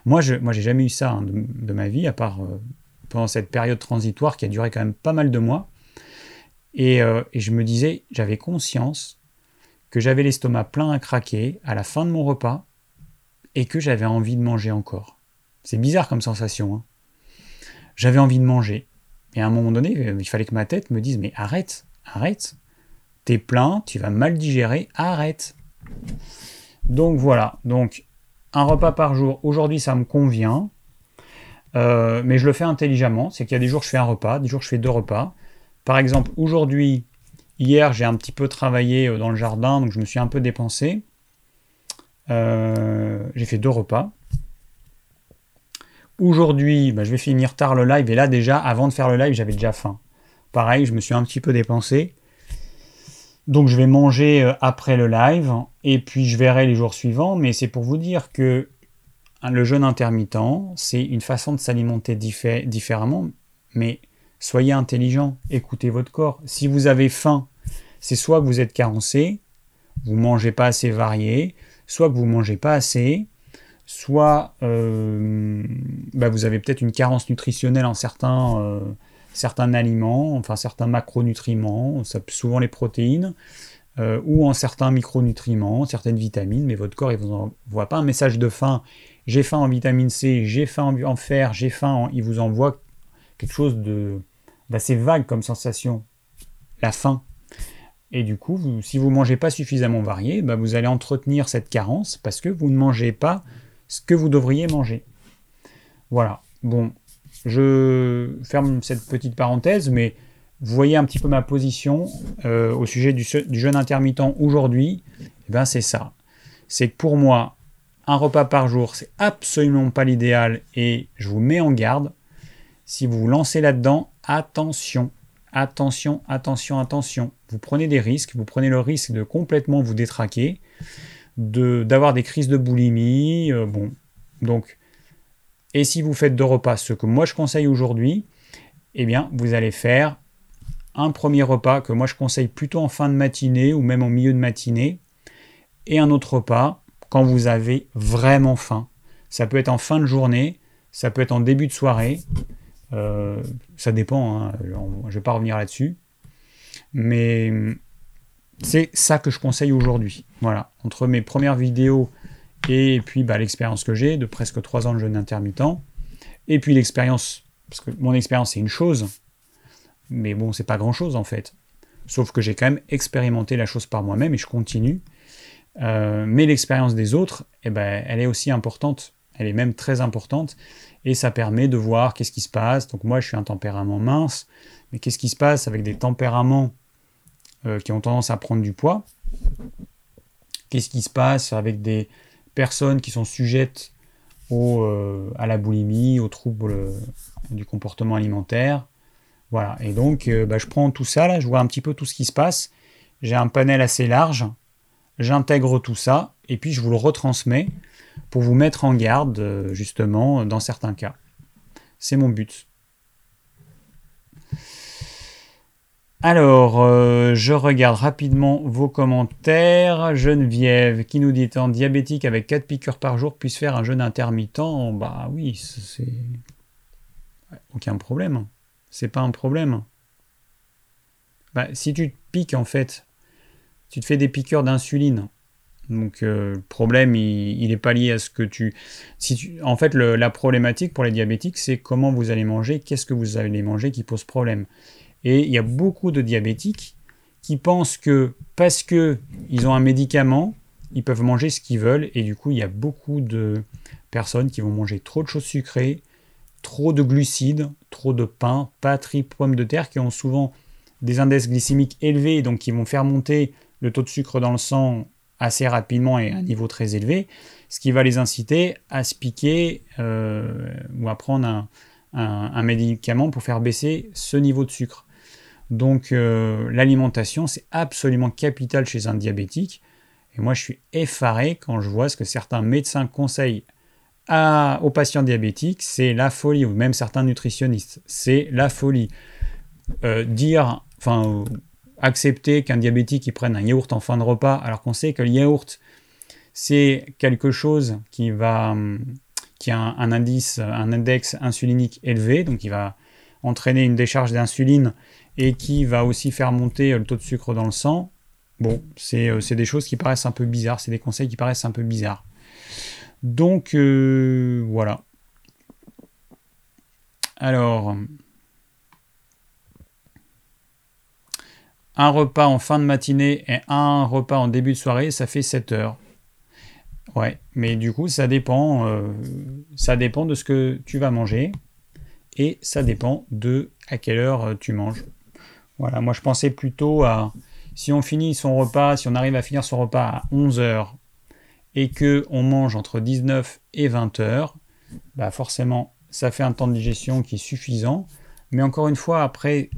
Moi, je moi, j'ai jamais eu ça hein, de, de ma vie, à part euh, pendant cette période transitoire qui a duré quand même pas mal de mois. Et, euh, et je me disais, j'avais conscience que j'avais l'estomac plein à craquer à la fin de mon repas et que j'avais envie de manger encore. C'est bizarre comme sensation. Hein. J'avais envie de manger. Et à un moment donné, il fallait que ma tête me dise « Mais arrête, arrête, t'es plein, tu vas mal digérer, arrête !» Donc voilà, donc un repas par jour, aujourd'hui ça me convient, euh, mais je le fais intelligemment, c'est qu'il y a des jours je fais un repas, des jours je fais deux repas. Par exemple, aujourd'hui, hier j'ai un petit peu travaillé dans le jardin, donc je me suis un peu dépensé. Euh, j'ai fait deux repas. Aujourd'hui, bah, je vais finir tard le live, et là déjà, avant de faire le live, j'avais déjà faim. Pareil, je me suis un petit peu dépensé. Donc je vais manger après le live, et puis je verrai les jours suivants, mais c'est pour vous dire que le jeûne intermittent, c'est une façon de s'alimenter diffé- différemment, mais soyez intelligent, écoutez votre corps. Si vous avez faim, c'est soit que vous êtes carencé, vous ne mangez pas assez varié, soit que vous ne mangez pas assez... soit euh, bah vous avez peut-être une carence nutritionnelle en certains, euh, certains aliments, enfin certains macronutriments, souvent les protéines, euh, ou en certains micronutriments, certaines vitamines, mais votre corps il vous envoie pas un message de faim, j'ai faim en vitamine C, j'ai faim en fer, j'ai faim, en... il vous envoie quelque chose de, d'assez vague comme sensation, la faim. Et du coup, vous, si vous ne mangez pas suffisamment varié, bah vous allez entretenir cette carence parce que vous ne mangez pas ce que vous devriez manger. Voilà. Bon, je ferme cette petite parenthèse, mais vous voyez un petit peu ma position euh, au sujet du, du jeûne intermittent aujourd'hui. Eh bien, c'est ça. C'est que pour moi, un repas par jour, c'est absolument pas l'idéal et je vous mets en garde. Si vous vous lancez là-dedans, attention, attention, attention, attention. Vous prenez des risques, vous prenez le risque de complètement vous détraquer. De, d'avoir des crises de boulimie, euh, bon, donc, et si vous faites deux repas, ce que moi je conseille aujourd'hui, eh bien, vous allez faire un premier repas que moi je conseille plutôt en fin de matinée ou même en milieu de matinée, et un autre repas quand vous avez vraiment faim. Ça peut être en fin de journée, ça peut être en début de soirée, euh, ça dépend, hein, je ne vais pas revenir là-dessus, mais... c'est ça que je conseille aujourd'hui. Voilà, entre mes premières vidéos et puis bah, l'expérience que j'ai de presque trois ans de jeûne intermittent. Et puis l'expérience, parce que mon expérience c'est une chose, mais bon, c'est pas grand chose en fait. Sauf que j'ai quand même expérimenté la chose par moi-même et je continue. Euh, mais l'expérience des autres, eh ben, elle est aussi importante, elle est même très importante. Et ça permet de voir qu'est-ce qui se passe. Donc moi je suis un tempérament mince, mais qu'est-ce qui se passe avec des tempéraments Euh, qui ont tendance à prendre du poids. Qu'est-ce qui se passe avec des personnes qui sont sujettes au, euh, à la boulimie, aux troubles euh, du comportement alimentaire. Voilà, et donc euh, bah, je prends tout ça, là, je vois un petit peu tout ce qui se passe. J'ai un panel assez large, j'intègre tout ça, et puis je vous le retransmets pour vous mettre en garde, euh, justement, dans certains cas. C'est mon but. Alors, euh, je regarde rapidement vos commentaires. Geneviève qui nous dit « Un diabétique avec quatre piqûres par jour puisse faire un jeûne intermittent ?» Bah oui, c'est... aucun problème. C'est pas un problème. Bah, si tu te piques, en fait, tu te fais des piqûres d'insuline. Donc, euh, le problème, il n'est pas lié à ce que tu... Si tu... En fait, le, la problématique pour les diabétiques, c'est comment vous allez manger, qu'est-ce que vous allez manger qui pose problème. Et il y a beaucoup de diabétiques qui pensent que parce qu'ils ont un médicament, ils peuvent manger ce qu'ils veulent. Et du coup, il y a beaucoup de personnes qui vont manger trop de choses sucrées, trop de glucides, trop de pain, pâtes, riz, pommes de terre, qui ont souvent des indices glycémiques élevés, donc qui vont faire monter le taux de sucre dans le sang assez rapidement et à un niveau très élevé, ce qui va les inciter à se piquer euh, ou à prendre un, un, un médicament pour faire baisser ce niveau de sucre. Donc euh, l'alimentation, c'est absolument capital chez un diabétique. Et moi, je suis effaré quand je vois ce que certains médecins conseillent à, aux patients diabétiques. C'est la folie, ou même certains nutritionnistes. C'est la folie. Euh, dire, enfin, euh, accepter qu'un diabétique il prenne un yaourt en fin de repas, alors qu'on sait que le yaourt, c'est quelque chose qui, va, qui a un, un, indice, un index insulinique élevé, donc il va entraîner une décharge d'insuline et qui va aussi faire monter le taux de sucre dans le sang. Bon, c'est, c'est des choses qui paraissent un peu bizarres, c'est des conseils qui paraissent un peu bizarres. Donc, euh, voilà. Alors, un repas en fin de matinée et un repas en début de soirée, ça fait sept heures. Ouais, mais du coup, ça dépend, euh, ça dépend de ce que tu vas manger et ça dépend de à quelle heure tu manges. Voilà, moi je pensais plutôt à si on finit son repas, si on arrive à finir son repas à onze heures et qu'on mange entre dix-neuf et vingt heures, bah forcément, ça fait un temps de digestion qui est suffisant. Mais encore une fois, après,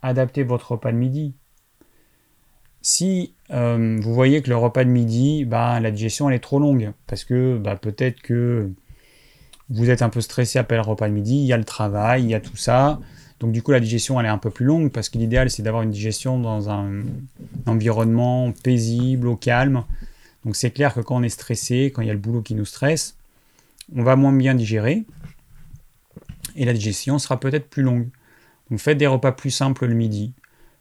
adaptez votre repas de midi. Si euh, vous voyez que le repas de midi, bah, la digestion elle est trop longue, parce que bah, peut-être que vous êtes un peu stressé après le repas de midi, il y a le travail, il y a tout ça. Donc du coup, la digestion elle est un peu plus longue, parce que l'idéal, c'est d'avoir une digestion dans un environnement paisible, au calme. Donc c'est clair que quand on est stressé, quand il y a le boulot qui nous stresse, on va moins bien digérer. Et la digestion sera peut-être plus longue. Donc faites des repas plus simples le midi.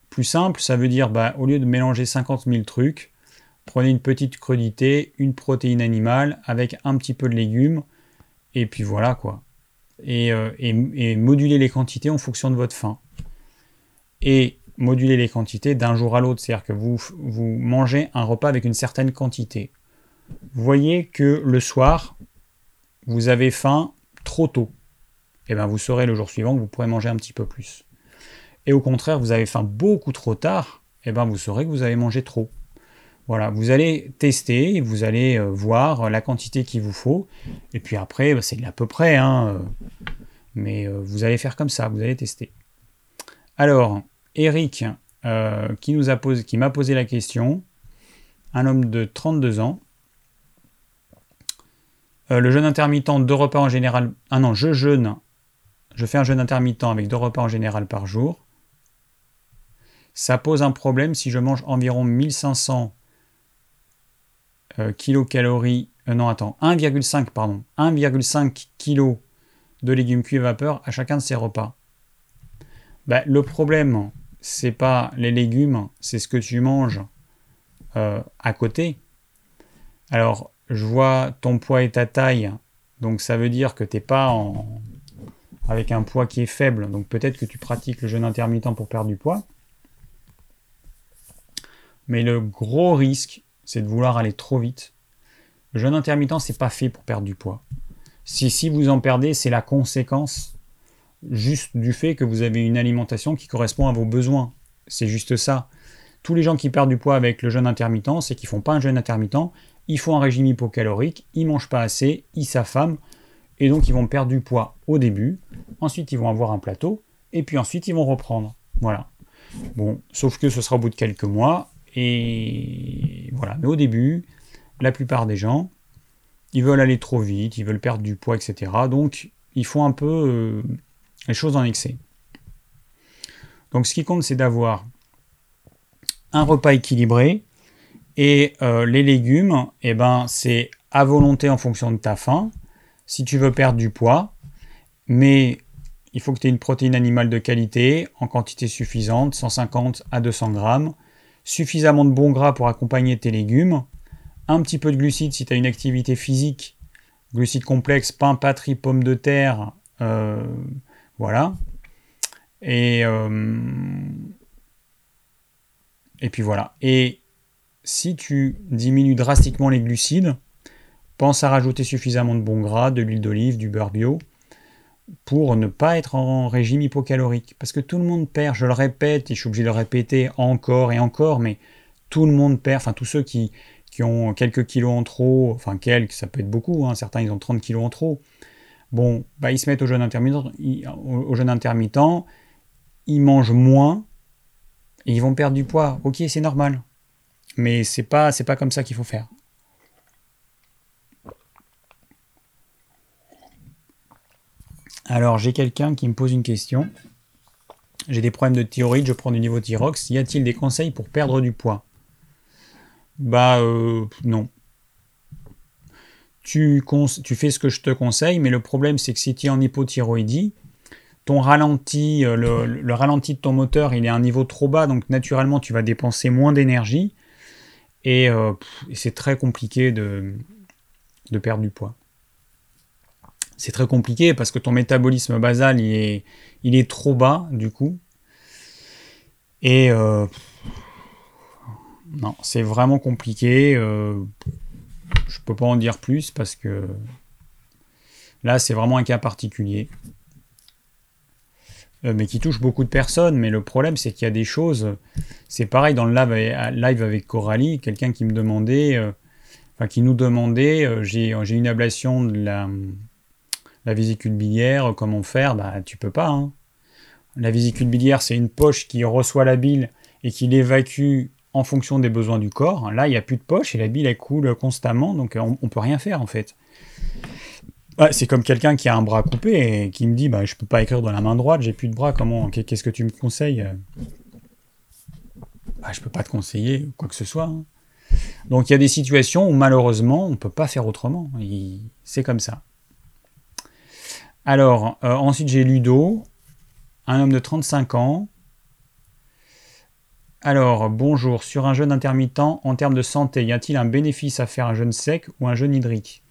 Plus simple, ça veut dire, bah, au lieu de mélanger cinquante mille trucs, prenez une petite crudité, une protéine animale, avec un petit peu de légumes, et puis voilà quoi. Et, euh, et, et modulez les quantités en fonction de votre faim. Et modulez les quantités d'un jour à l'autre, c'est-à-dire que vous, vous mangez un repas avec une certaine quantité. Vous voyez que le soir, vous avez faim trop tôt. Et bien vous saurez le jour suivant que vous pourrez manger un petit peu plus. Et au contraire, vous avez faim beaucoup trop tard, et bien vous saurez que vous avez mangé trop. Voilà, vous allez tester, vous allez voir la quantité qu'il vous faut, et puis après, c'est à peu près, hein, mais vous allez faire comme ça, vous allez tester. Alors, Eric, euh, qui, nous a posé, qui m'a posé la question, un homme de trente-deux ans, euh, le jeûne intermittent, deux repas en général... Ah non, je jeûne... Je fais un jeûne intermittent avec deux repas en général par jour. Ça pose un problème si je mange environ mille cinq cents euh, kilocalories... Euh, non, attends, un virgule cinq, pardon. un virgule cinq kilos de légumes cuits à vapeur à chacun de ces repas. Ben, le problème, c'est pas les légumes, c'est ce que tu manges euh, à côté. Alors, je vois ton poids et ta taille, donc ça veut dire que tu n'es pas en... avec un poids qui est faible, donc peut-être que tu pratiques le jeûne intermittent pour perdre du poids. Mais le gros risque, c'est de vouloir aller trop vite. Le jeûne intermittent, c'est pas fait pour perdre du poids. Si, si vous en perdez, c'est la conséquence juste du fait que vous avez une alimentation qui correspond à vos besoins. C'est juste ça. Tous les gens qui perdent du poids avec le jeûne intermittent, c'est qu'ils font pas un jeûne intermittent, ils font un régime hypocalorique, ils mangent pas assez, ils s'affament, et donc ils vont perdre du poids au début, ensuite ils vont avoir un plateau, et puis ensuite ils vont reprendre. Voilà. Bon, sauf que ce sera au bout de quelques mois, et voilà. Mais au début, la plupart des gens, ils veulent aller trop vite, ils veulent perdre du poids, et cetera. Donc, ils font un peu euh, les choses en excès. Donc, ce qui compte, c'est d'avoir un repas équilibré, et euh, les légumes, eh ben, c'est à volonté en fonction de ta faim, si tu veux perdre du poids, mais il faut que tu aies une protéine animale de qualité, en quantité suffisante, cent cinquante à deux cents grammes, suffisamment de bons gras pour accompagner tes légumes, un petit peu de glucides si tu as une activité physique, glucides complexes, pain, pâtes, riz, pommes de terre, euh, voilà. Et, euh, et puis voilà. Et si tu diminues drastiquement les glucides, pense à rajouter suffisamment de bons gras, de l'huile d'olive, du beurre bio, pour ne pas être en régime hypocalorique. Parce que tout le monde perd, je le répète, et je suis obligé de le répéter encore et encore, mais tout le monde perd, enfin tous ceux qui, qui ont quelques kilos en trop, enfin quelques, ça peut être beaucoup, hein, certains ils ont trente kilos en trop, bon, bah, ils se mettent au jeûne intermittent, ils, au, au jeûne intermittent, ils mangent moins, et ils vont perdre du poids. Ok, c'est normal, mais c'est pas, c'est pas comme ça qu'il faut faire. Alors, j'ai quelqu'un qui me pose une question. J'ai des problèmes de thyroïde, je prends du Niveau-Thyrox. Y a-t-il des conseils pour perdre du poids? Bah, euh, non. Tu, tu fais ce que je te conseille, mais le problème, c'est que si tu es en hypothyroïdie, ton ralenti, le, le ralenti de ton moteur, il est à un niveau trop bas, donc naturellement, tu vas dépenser moins d'énergie. Et, euh, et c'est très compliqué de, de perdre du poids. C'est très compliqué parce que ton métabolisme basal, il est, il est trop bas, du coup. Et euh, non, c'est vraiment compliqué. Euh, je peux pas en dire plus parce que là, c'est vraiment un cas particulier. Euh, mais qui touche beaucoup de personnes. Mais le problème, c'est qu'il y a des choses... C'est pareil dans le live avec Coralie, quelqu'un qui me demandait... Euh, enfin, qui nous demandait... Euh, j'ai, j'ai une ablation de la... La vésicule biliaire, comment faire? Bah, tu peux pas. Hein. La vésicule biliaire, c'est une poche qui reçoit la bile et qui l'évacue en fonction des besoins du corps. Là, il n'y a plus de poche et la bile, elle coule constamment, donc on ne peut rien faire, en fait. Bah, c'est comme quelqu'un qui a un bras coupé et qui me dit bah, « Je ne peux pas écrire dans la main droite, j'ai plus de bras, comment? Qu'est-ce que tu me conseilles ?» bah, Je ne peux pas te conseiller quoi que ce soit. Hein. Donc, il y a des situations où, malheureusement, on ne peut pas faire autrement. Et c'est comme ça. Alors, euh, ensuite j'ai Ludo, un homme de trente-cinq ans. Alors, bonjour, sur un jeûne intermittent, en termes de santé, y a-t-il un bénéfice à faire un jeûne sec ou un jeûne hydrique?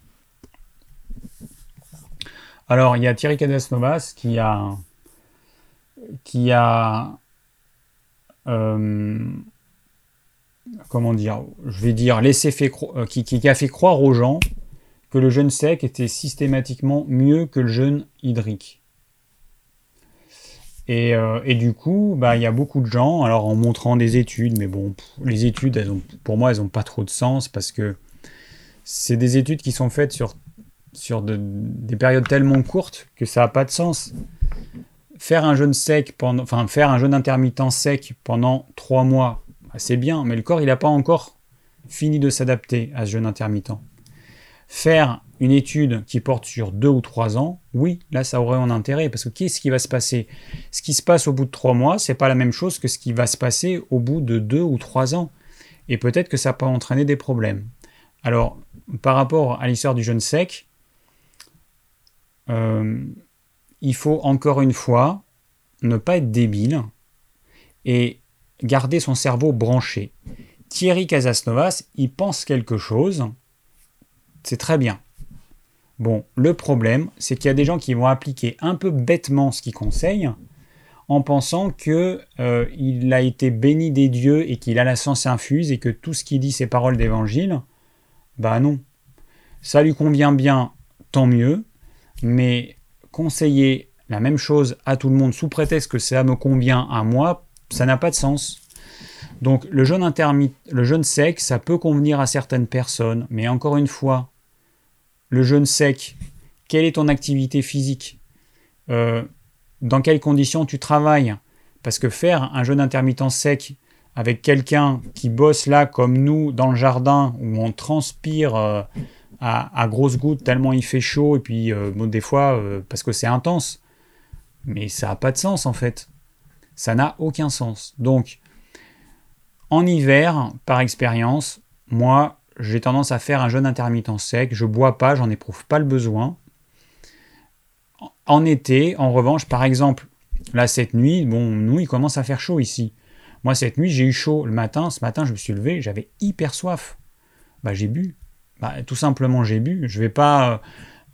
Alors, il y a Thierry Casasnovas qui a, qui a, euh, comment dire, je vais dire, laissé fait cro- euh, qui, qui, qui a fait croire aux gens que le jeûne sec était systématiquement mieux que le jeûne hydrique. Et, euh, et du coup, bah, y a beaucoup de gens, alors en montrant des études, mais bon, pff, les études, elles ont, pour moi, elles n'ont pas trop de sens, parce que c'est des études qui sont faites sur, sur de, des périodes tellement courtes que ça n'a pas de sens. Faire un jeûne sec pendant, enfin, faire un jeûne intermittent sec pendant trois mois, bah, c'est bien, mais le corps, il n'a pas encore fini de s'adapter à ce jeûne intermittent. Faire une étude qui porte sur deux ou trois ans, oui, là, ça aurait un intérêt, parce que qu'est-ce qui va se passer? Ce qui se passe au bout de trois mois, c'est pas la même chose que ce qui va se passer au bout de deux ou trois ans. Et peut-être que ça peut entraîner des problèmes. Alors, par rapport à l'histoire du jeûne sec, euh, il faut encore une fois ne pas être débile et garder son cerveau branché. Thierry Casasnovas, il pense quelque chose... C'est très bien. Bon, le problème, c'est qu'il y a des gens qui vont appliquer un peu bêtement ce qu'ils conseillent en pensant que euh, il a été béni des dieux et qu'il a la science infuse et que tout ce qu'il dit, c'est paroles d'évangile. Bah non. Ça lui convient bien, tant mieux. Mais conseiller la même chose à tout le monde sous prétexte que ça me convient à moi, ça n'a pas de sens. Donc, le jeûne intermittent, le jeûne sec, ça peut convenir à certaines personnes, mais encore une fois, le jeûne sec, quelle est ton activité physique? euh, Dans quelles conditions tu travailles? Parce que faire un jeûne intermittent sec avec quelqu'un qui bosse là, comme nous, dans le jardin, où on transpire euh, à, à grosses gouttes tellement il fait chaud, et puis, euh, bon, des fois, euh, parce que c'est intense, mais ça n'a pas de sens, en fait. Ça n'a aucun sens. Donc, en hiver, par expérience, moi, j'ai tendance à faire un jeûne intermittent sec. Je ne bois pas, j'en éprouve pas le besoin. En été, en revanche, par exemple, là, cette nuit, bon, nous, il commence à faire chaud ici. Moi, cette nuit, j'ai eu chaud le matin. Ce matin, je me suis levé, j'avais hyper soif. Bah, j'ai bu. Bah, tout simplement, j'ai bu. Je ne vais pas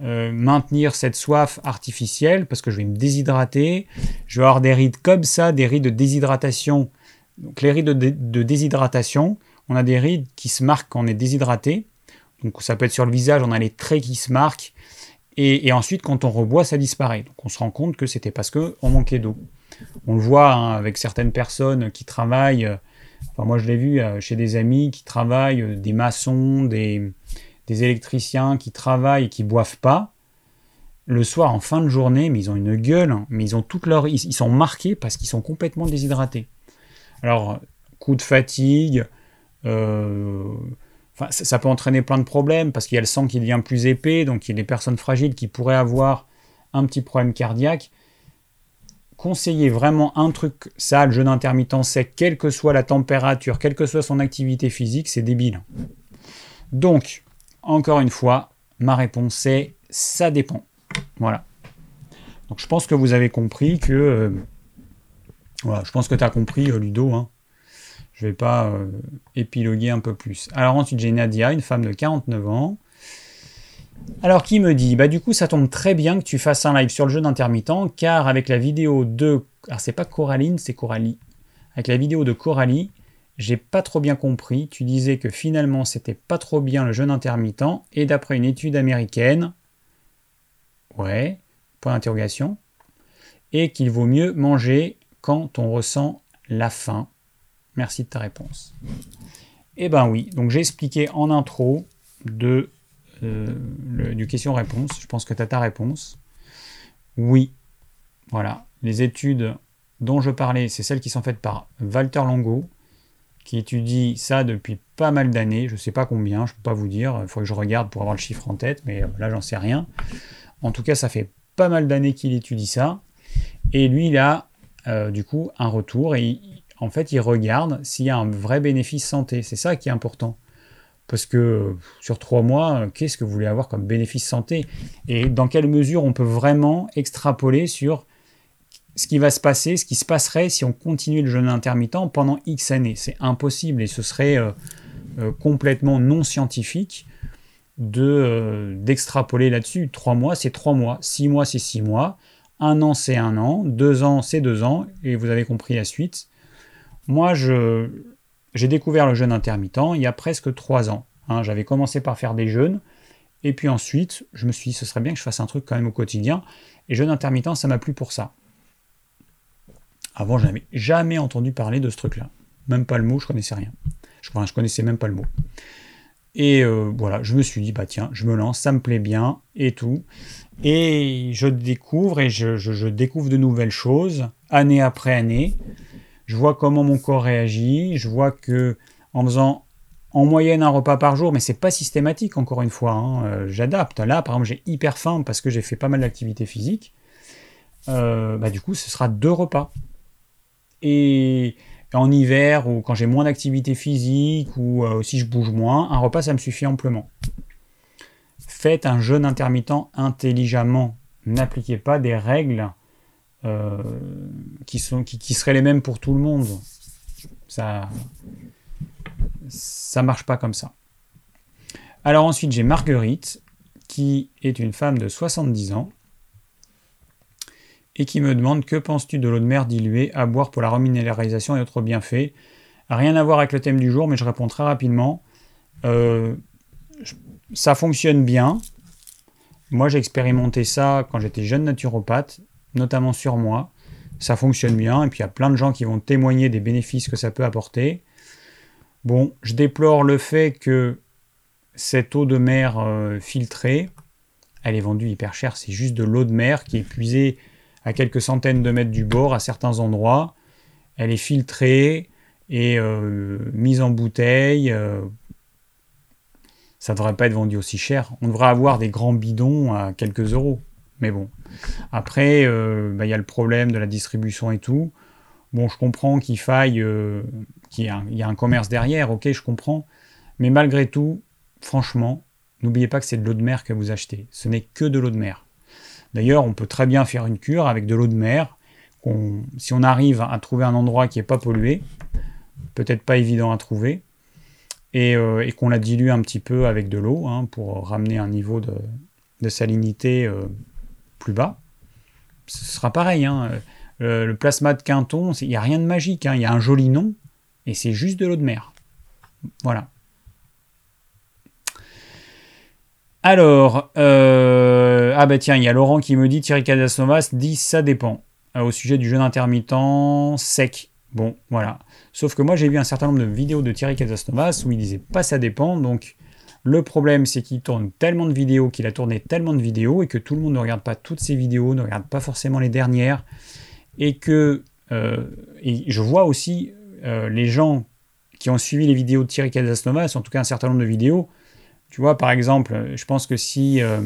euh, maintenir cette soif artificielle parce que je vais me déshydrater. Je vais avoir des rides comme ça, des rides de déshydratation. Donc les rides de, dé- de déshydratation, on a des rides qui se marquent quand on est déshydraté. Donc ça peut être sur le visage, on a les traits qui se marquent. Et, et ensuite, quand on reboit, ça disparaît. Donc on se rend compte que c'était parce qu'on manquait d'eau. On le voit hein, avec certaines personnes qui travaillent. Euh, enfin moi, je l'ai vu euh, chez des amis qui travaillent, euh, des maçons, des, des électriciens qui travaillent et qui ne boivent pas. Le soir, en fin de journée, mais ils ont une gueule. Hein, mais ils ont toute leur, ils, ils sont marqués parce qu'ils sont complètement déshydratés. Alors, coup de fatigue, euh, ça, ça peut entraîner plein de problèmes parce qu'il y a le sang qui devient plus épais, donc il y a des personnes fragiles qui pourraient avoir un petit problème cardiaque. conseiller vraiment un truc, ça, le jeûne intermittent sec, quelle que soit la température, quelle que soit son activité physique, c'est débile. Donc, encore une fois, ma réponse est « ça dépend ». Voilà. Donc, je pense que vous avez compris que... Euh, voilà, je pense que tu as compris, euh, Ludo. Hein. Je ne vais pas euh, épiloguer un peu plus. Alors, ensuite, j'ai Nadia, une femme de quarante-neuf ans. Alors, qui me dit, bah du coup, ça tombe très bien que tu fasses un live sur le jeûne intermittent, car avec la vidéo de... Alors, c'est pas Coraline, c'est Coralie. Avec la vidéo de Coralie, j'ai pas trop bien compris. Tu disais que finalement, c'était pas trop bien le jeûne intermittent, et d'après une étude américaine... Ouais, point d'interrogation. Et qu'il vaut mieux manger quand on ressent la faim. Merci de ta réponse. Eh ben oui, donc j'ai expliqué en intro de... Euh, le, du question-réponse, je pense que tu as ta réponse. Oui, voilà. Les études dont je parlais, c'est celles qui sont faites par Walter Longo, qui étudie ça depuis pas mal d'années. Je ne sais pas combien, je ne peux pas vous dire. Il faut que je regarde pour avoir le chiffre en tête, mais là, j'en sais rien. En tout cas, ça fait pas mal d'années qu'il étudie ça. Et lui, il a euh, du coup un retour. Et il, en fait, il regarde s'il y a un vrai bénéfice santé. C'est ça qui est important. Parce que sur trois mois, qu'est-ce que vous voulez avoir comme bénéfice santé? Et dans quelle mesure on peut vraiment extrapoler sur ce qui va se passer, ce qui se passerait si on continuait le jeûne intermittent pendant X années? C'est impossible et ce serait euh, euh, complètement non scientifique de, euh, d'extrapoler là-dessus. Trois mois, c'est trois mois. Six mois, c'est six mois. Un an, c'est un an. Deux ans, c'est deux ans. Et vous avez compris la suite. Moi, je... J'ai découvert le jeûne intermittent il y a presque trois ans. Hein, j'avais commencé par faire des jeûnes. Et puis ensuite, je me suis dit, ce serait bien que je fasse un truc quand même au quotidien. Et jeûne intermittent, ça m'a plu pour ça. Avant, je n'avais jamais entendu parler de ce truc-là. Même pas le mot, je ne connaissais rien. Je, enfin, je connaissais même pas le mot. Et euh, voilà, je me suis dit, bah tiens, je me lance, ça me plaît bien et tout. Et je découvre et je, je, je découvre de nouvelles choses, année après année. Je vois comment mon corps réagit, je vois que en faisant en moyenne un repas par jour, mais c'est pas systématique encore une fois, hein, euh, j'adapte. Là, par exemple, j'ai hyper faim parce que j'ai fait pas mal d'activités physiques. Euh, bah, du coup, ce sera deux repas. Et en hiver, ou quand j'ai moins d'activités physiques, ou euh, si je bouge moins, un repas, ça me suffit amplement. Faites un jeûne intermittent intelligemment. N'appliquez pas des règles Euh, qui, sont, qui, qui seraient les mêmes pour tout le monde. Ça ça marche pas comme ça. Alors ensuite, j'ai Marguerite, qui est une femme de soixante-dix ans, et qui me demande, que penses-tu de l'eau de mer diluée à boire pour la reminéralisation et autres bienfaits? Rien à voir avec le thème du jour, mais je réponds très rapidement. Euh, ça fonctionne bien. Moi, j'ai expérimenté ça quand j'étais jeune naturopathe, notamment sur moi, ça fonctionne bien, et puis il y a plein de gens qui vont témoigner des bénéfices que ça peut apporter. Bon, je déplore le fait que cette eau de mer euh, filtrée, elle est vendue hyper cher, c'est juste de l'eau de mer qui est puisée à quelques centaines de mètres du bord, à certains endroits, elle est filtrée et euh, mise en bouteille, euh, ça ne devrait pas être vendu aussi cher, on devrait avoir des grands bidons à quelques euros. Mais bon, après, euh, bah, y a le problème de la distribution et tout. Bon, je comprends qu'il faille, euh, qu'il y a, un, y a un commerce derrière, ok, je comprends. Mais malgré tout, franchement, n'oubliez pas que c'est de l'eau de mer que vous achetez. Ce n'est que de l'eau de mer. D'ailleurs, on peut très bien faire une cure avec de l'eau de mer. Qu'on, si on arrive à trouver un endroit qui n'est pas pollué, peut-être pas évident à trouver, et, euh, et qu'on la dilue un petit peu avec de l'eau, hein, pour ramener un niveau de, de salinité... Euh, plus bas, ce sera pareil. Hein. Le, le plasma de Quinton, il n'y a rien de magique. Hein. Il y a un joli nom, et c'est juste de l'eau de mer. Voilà. Alors, euh, ah bah tiens, il y a Laurent qui me dit, Thierry Casasnovas dit, ça dépend, euh, au sujet du jeûne intermittent sec. Bon, voilà. Sauf que moi, j'ai vu un certain nombre de vidéos de Thierry Casasnovas où il disait pas ça dépend, donc... Le problème, c'est qu'il tourne tellement de vidéos, qu'il a tourné tellement de vidéos, et que tout le monde ne regarde pas toutes ses vidéos, ne regarde pas forcément les dernières, et que euh, et je vois aussi euh, les gens qui ont suivi les vidéos de Thierry Casasnovas, en tout cas un certain nombre de vidéos, tu vois, par exemple, je pense que si euh,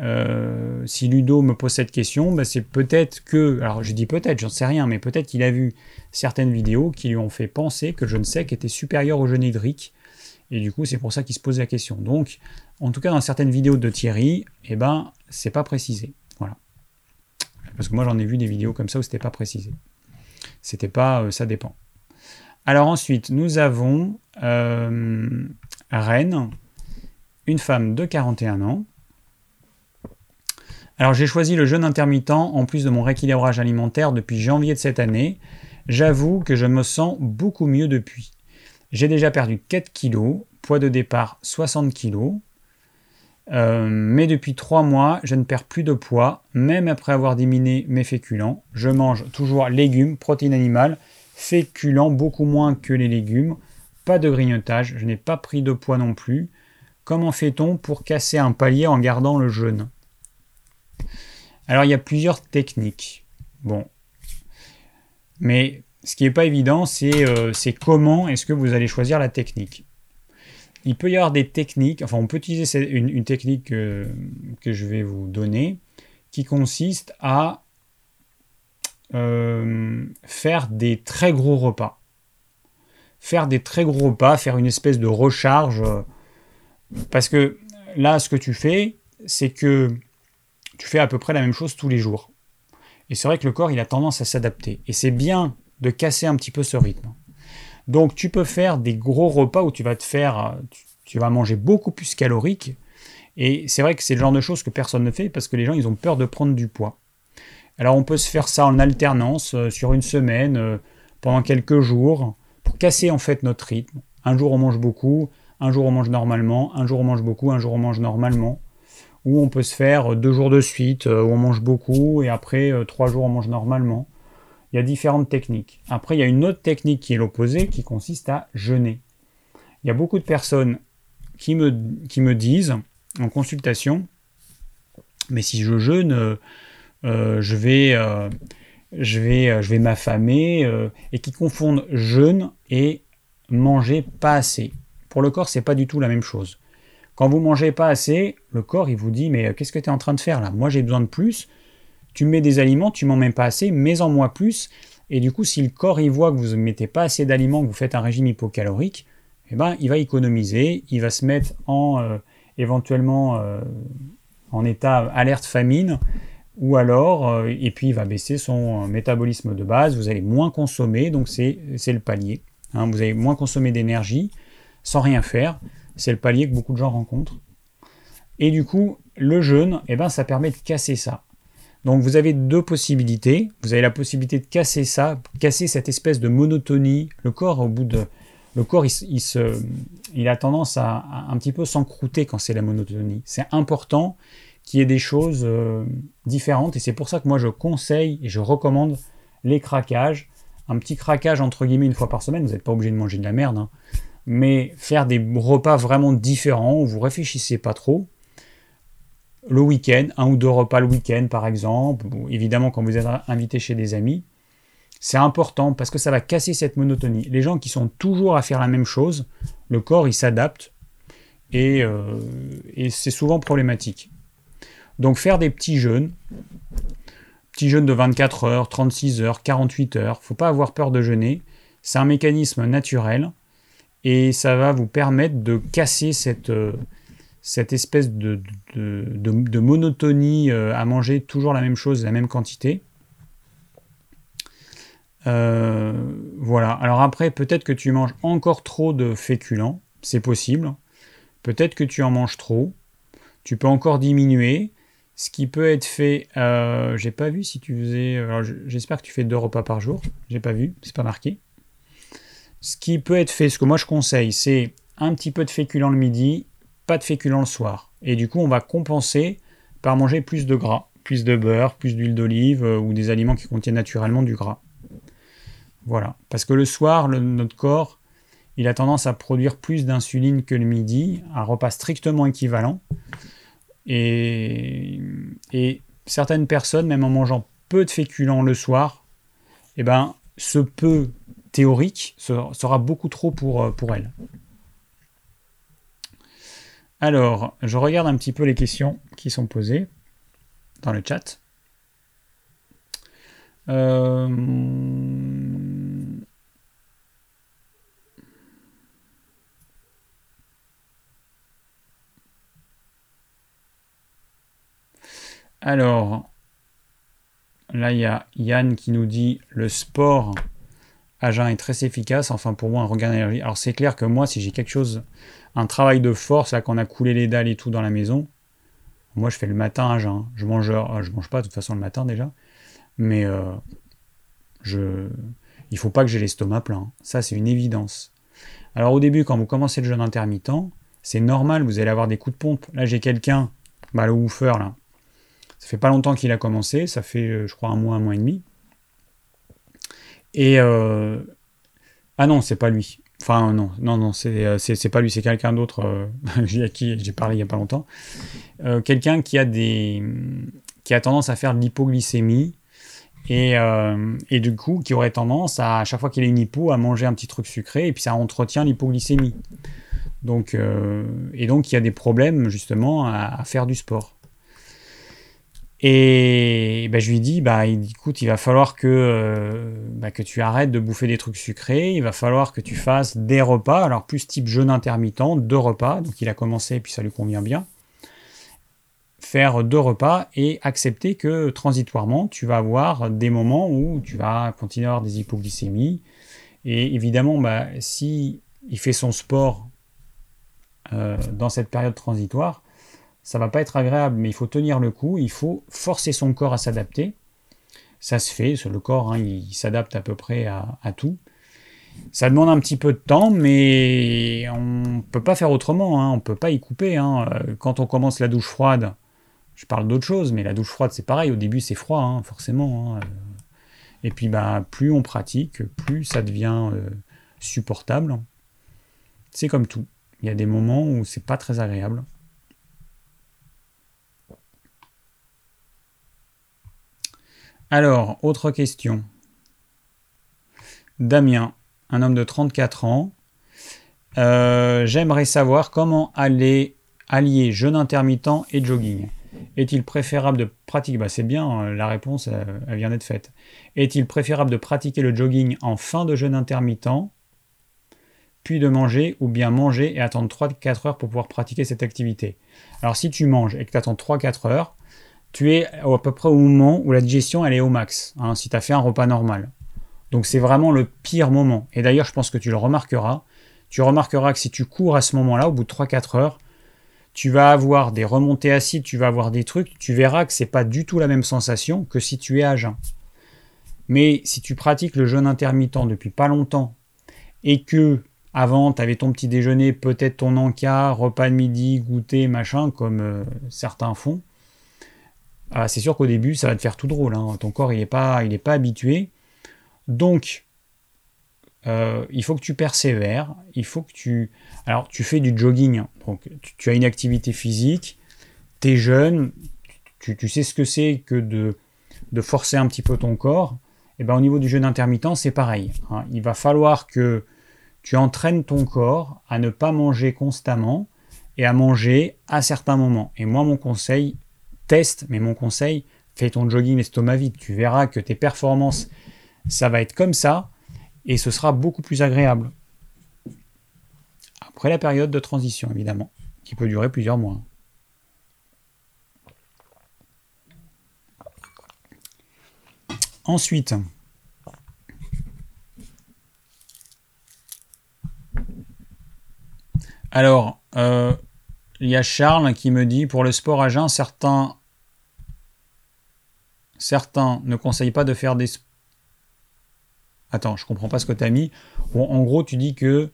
Euh, si Ludo me pose cette question, ben c'est peut-être que, alors je dis peut-être, j'en sais rien, mais peut-être qu'il a vu certaines vidéos qui lui ont fait penser que le jeûne sec était supérieur au jeûne hydrique, et du coup c'est pour ça qu'il se pose la question. Donc, en tout cas dans certaines vidéos de Thierry, eh ben c'est pas précisé, voilà. Parce que moi j'en ai vu des vidéos comme ça où c'était pas précisé. C'était pas, euh, ça dépend. Alors ensuite, nous avons euh, Rennes, une femme de quarante et un ans. Alors j'ai choisi le jeûne intermittent en plus de mon rééquilibrage alimentaire depuis janvier de cette année. J'avoue que je me sens beaucoup mieux depuis. J'ai déjà perdu quatre kilos, poids de départ soixante kilos. Euh, mais depuis trois mois, je ne perds plus de poids, même après avoir diminué mes féculents. Je mange toujours légumes, protéines animales, féculents beaucoup moins que les légumes. Pas de grignotage, je n'ai pas pris de poids non plus. Comment fait-on pour casser un palier en gardant le jeûne ? Alors, il y a plusieurs techniques. Bon. Mais ce qui n'est pas évident, c'est, euh, c'est comment est-ce que vous allez choisir la technique. Il peut y avoir des techniques, enfin, on peut utiliser une, une technique euh, que je vais vous donner, qui consiste à euh, faire des très gros repas. Faire des très gros repas, faire une espèce de recharge. Euh, parce que là, ce que tu fais, c'est que tu fais à peu près la même chose tous les jours. Et c'est vrai que le corps, il a tendance à s'adapter. Et c'est bien de casser un petit peu ce rythme. Donc, tu peux faire des gros repas où tu vas te faire... Tu vas manger beaucoup plus calorique. Et c'est vrai que c'est le genre de choses que personne ne fait parce que les gens, ils ont peur de prendre du poids. Alors, on peut se faire ça en alternance, euh, sur une semaine, euh, pendant quelques jours, pour casser en fait notre rythme. Un jour, on mange beaucoup. Un jour, on mange normalement. Un jour, on mange beaucoup. Un jour, on mange normalement. Où on peut se faire deux jours de suite, où on mange beaucoup, et après trois jours on mange normalement. Il y a différentes techniques. Après, il y a une autre technique qui est l'opposé, qui consiste à jeûner. Il y a beaucoup de personnes qui me, qui me disent, en consultation, mais si je jeûne, euh, je vais, euh, je vais, je vais m'affamer, euh, et qui confondent jeûne et manger pas assez. Pour le corps, c'est pas du tout la même chose. Quand vous ne mangez pas assez, le corps il vous dit « Mais qu'est-ce que tu es en train de faire là ? Moi j'ai besoin de plus, tu mets des aliments, tu m'en mets pas assez, mets-en moi plus. » Et du coup, si le corps il voit que vous ne mettez pas assez d'aliments, que vous faites un régime hypocalorique, eh ben, il va économiser, il va se mettre en euh, éventuellement euh, en état alerte-famine, ou alors, euh, et puis il va baisser son métabolisme de base, vous allez moins consommer, donc c'est, c'est le palier. Hein, vous allez moins consommer d'énergie sans rien faire. C'est le palier que beaucoup de gens rencontrent. Et du coup, le jeûne, eh ben, ça permet de casser ça. Donc vous avez deux possibilités. Vous avez la possibilité de casser ça, casser cette espèce de monotonie. Le corps, au bout de, le corps, il, il, se, il a tendance à, à un petit peu s'encrouter quand c'est la monotonie. C'est important qu'il y ait des choses euh, différentes. Et c'est pour ça que moi, je conseille et je recommande les craquages. Un petit craquage, entre guillemets, une fois par semaine. Vous n'êtes pas obligé de manger de la merde, hein. Mais faire des repas vraiment différents, où vous ne réfléchissez pas trop, le week-end, un ou deux repas le week-end par exemple, bon, évidemment quand vous êtes invité chez des amis, c'est important parce que ça va casser cette monotonie. Les gens qui sont toujours à faire la même chose, le corps il s'adapte et, euh, et c'est souvent problématique. Donc faire des petits jeûnes, petits jeûnes de vingt-quatre heures, trente-six heures, quarante-huit heures, il ne faut pas avoir peur de jeûner, c'est un mécanisme naturel. Et ça va vous permettre de casser cette, euh, cette espèce de, de, de, de monotonie euh, à manger toujours la même chose, la même quantité. Euh, voilà. Alors après, peut-être que tu manges encore trop de féculents. C'est possible. Peut-être que tu en manges trop. Tu peux encore diminuer. Ce qui peut être fait... Euh, j'ai pas vu si tu faisais... Alors j'espère que tu fais deux repas par jour. J'ai pas vu. C'est pas marqué. Ce qui peut être fait, ce que moi je conseille, c'est un petit peu de féculents le midi, pas de féculents le soir. Et du coup, on va compenser par manger plus de gras, plus de beurre, plus d'huile d'olive euh, ou des aliments qui contiennent naturellement du gras. Voilà. Parce que le soir, le, notre corps, il a tendance à produire plus d'insuline que le midi, un repas strictement équivalent. Et, et certaines personnes, même en mangeant peu de féculents le soir, eh ben, se peut... théorique sera beaucoup trop pour, pour elle. Alors, je regarde un petit peu les questions qui sont posées. dans le chat. Euh... Alors, là il y a Yann qui nous dit « Le sport à jeun est très efficace, enfin pour moi un regain d'énergie. » Alors c'est clair que moi, si j'ai quelque chose, un travail de force, là qu'on a coulé les dalles et tout dans la maison, moi je fais le matin à jeun. Je mange, euh, je mange pas de toute façon le matin déjà, mais euh, je, il ne faut pas que j'ai l'estomac plein. Ça c'est une évidence. Alors au début, quand vous commencez le jeûne intermittent, c'est normal, vous allez avoir des coups de pompe. Là j'ai quelqu'un, bah, le woofer là, ça fait pas longtemps qu'il a commencé, ça fait, je crois, un mois, un mois et demi. Et... Euh... Ah non, c'est pas lui. Enfin, non, non, non, c'est, c'est, c'est pas lui, c'est quelqu'un d'autre euh, à qui j'ai parlé il y a pas longtemps. Euh, quelqu'un qui a des... qui a tendance à faire de l'hypoglycémie et, euh, et du coup, qui aurait tendance, à, à chaque fois qu'il a une hypo, à manger un petit truc sucré et puis ça entretient l'hypoglycémie. Donc, euh... et donc, il y a des problèmes, justement, à, à faire du sport. Et bah, je lui dis, bah, écoute, il va falloir que, euh, bah, que tu arrêtes de bouffer des trucs sucrés, il va falloir que tu fasses des repas, alors plus type jeûne intermittent, deux repas, donc il a commencé et puis ça lui convient bien, faire deux repas et accepter que transitoirement, tu vas avoir des moments où tu vas continuer à avoir des hypoglycémies. Et évidemment, bah, si il fait son sport euh, dans cette période transitoire, ça ne va pas être agréable, mais il faut tenir le coup, il faut forcer son corps à s'adapter. Ça se fait, le corps, hein, il s'adapte à peu près à, à tout. Ça demande un petit peu de temps, mais on ne peut pas faire autrement, hein, on ne peut pas y couper. Hein. Quand on commence la douche froide, je parle d'autre chose, mais la douche froide, c'est pareil, au début, c'est froid, hein, forcément. Hein. Et puis, bah, plus on pratique, plus ça devient euh, supportable. C'est comme tout, il y a des moments où c'est pas très agréable. Alors, autre question. Damien, un homme de trente-quatre ans. Euh, j'aimerais savoir comment aller allier jeûne intermittent et jogging. Est-il préférable de pratiquer... Bah, c'est bien, la réponse, elle, elle vient d'être faite. Est-il préférable de pratiquer le jogging en fin de jeûne intermittent, puis de manger, ou bien manger et attendre trois à quatre heures pour pouvoir pratiquer cette activité? Alors, si tu manges et que tu attends trois à quatre heures, tu es à peu près au moment où la digestion elle est au max, hein, si tu as fait un repas normal. Donc c'est vraiment le pire moment. Et d'ailleurs, je pense que tu le remarqueras. Tu remarqueras que si tu cours à ce moment-là, au bout de trois à quatre heures, tu vas avoir des remontées acides, tu vas avoir des trucs, tu verras que ce n'est pas du tout la même sensation que si tu es à jeun. Mais si tu pratiques le jeûne intermittent depuis pas longtemps et que avant, tu avais ton petit déjeuner, peut-être ton encas, repas de midi, goûter, machin, comme euh, certains font, ah, c'est sûr qu'au début, ça va te faire tout drôle. Hein. Ton corps, il n'est pas, il n'est pas habitué. Donc, euh, il faut que tu persévères. Il faut que tu... Alors, tu fais du jogging. Donc, tu, tu as une activité physique. Tu es jeune. Tu, tu sais ce que c'est que de, de forcer un petit peu ton corps. Et ben, au niveau du jeûne intermittent, c'est pareil. Hein. Il va falloir que tu entraînes ton corps à ne pas manger constamment et à manger à certains moments. Et moi, mon conseil... Teste, mais mon conseil, fais ton jogging l'estomac vide. Tu verras que tes performances, ça va être comme ça, et ce sera beaucoup plus agréable. Après la période de transition, évidemment, qui peut durer plusieurs mois. Ensuite, alors, euh, il y a Charles qui me dit, pour le sport à jeun, certains... Certains ne conseillent pas de faire des... Attends, je comprends pas ce que tu as mis. Bon, en gros, tu dis que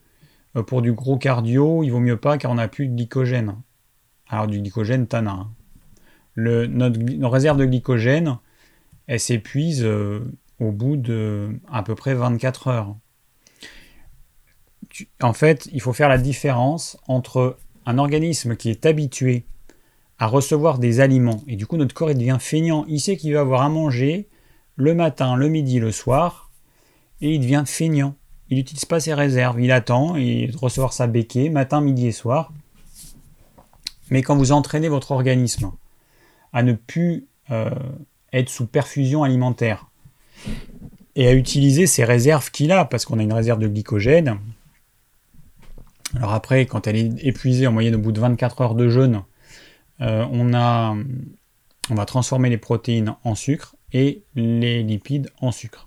pour du gros cardio, il vaut mieux pas car on n'a plus de glycogène. Alors, du glycogène, t'en as. Hein. Le, notre, notre réserve de glycogène, elle s'épuise euh, au bout de à peu près vingt-quatre heures. Tu, en fait, il faut faire la différence entre un organisme qui est habitué à recevoir des aliments, et du coup notre corps il devient feignant, il sait qu'il va avoir à manger le matin, le midi, le soir, et il devient feignant, il n'utilise pas ses réserves, il attend et de recevoir sa béquée matin, midi et soir. Mais quand vous entraînez votre organisme à ne plus euh, être sous perfusion alimentaire et à utiliser ses réserves qu'il a, parce qu'on a une réserve de glycogène. Alors après, quand elle est épuisée en moyenne au bout de vingt-quatre heures de jeûne, euh, on, a, on va transformer les protéines en sucre et les lipides en sucre.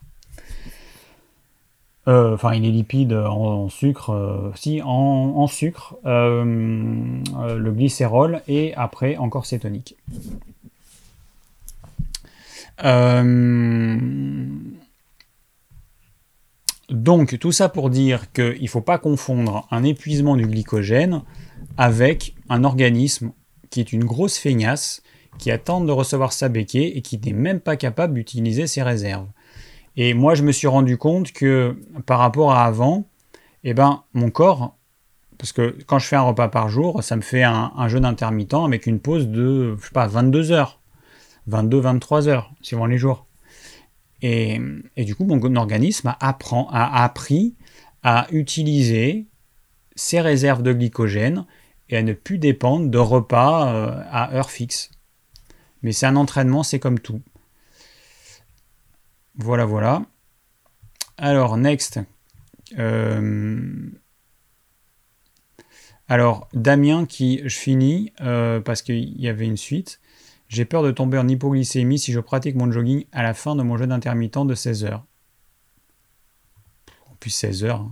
Euh, enfin, les lipides en, en sucre, euh, si, en, en sucre, euh, euh, le glycérol et après encore cétonique. Euh... Donc, tout ça pour dire qu'il ne faut pas confondre un épuisement du glycogène avec un organisme qui est une grosse feignasse, qui attend de recevoir sa béquée et qui n'est même pas capable d'utiliser ses réserves. Et moi, je me suis rendu compte que par rapport à avant, eh ben, mon corps, parce que quand je fais un repas par jour, ça me fait un, un jeûne intermittent avec une pause de, je sais pas, vingt-deux heures, vingt-deux à vingt-trois heures, suivant les jours. Et, et du coup, mon organisme a, apprend, a appris à utiliser ses réserves de glycogène et à ne plus dépendre de repas euh, à heure fixe. Mais c'est un entraînement, c'est comme tout. Voilà, voilà. Alors, next. Euh... Alors, Damien qui... Je finis euh, parce qu'il y avait une suite. J'ai peur de tomber en hypoglycémie si je pratique mon jogging à la fin de mon jeûne intermittent de seize heures. Puis seize heures.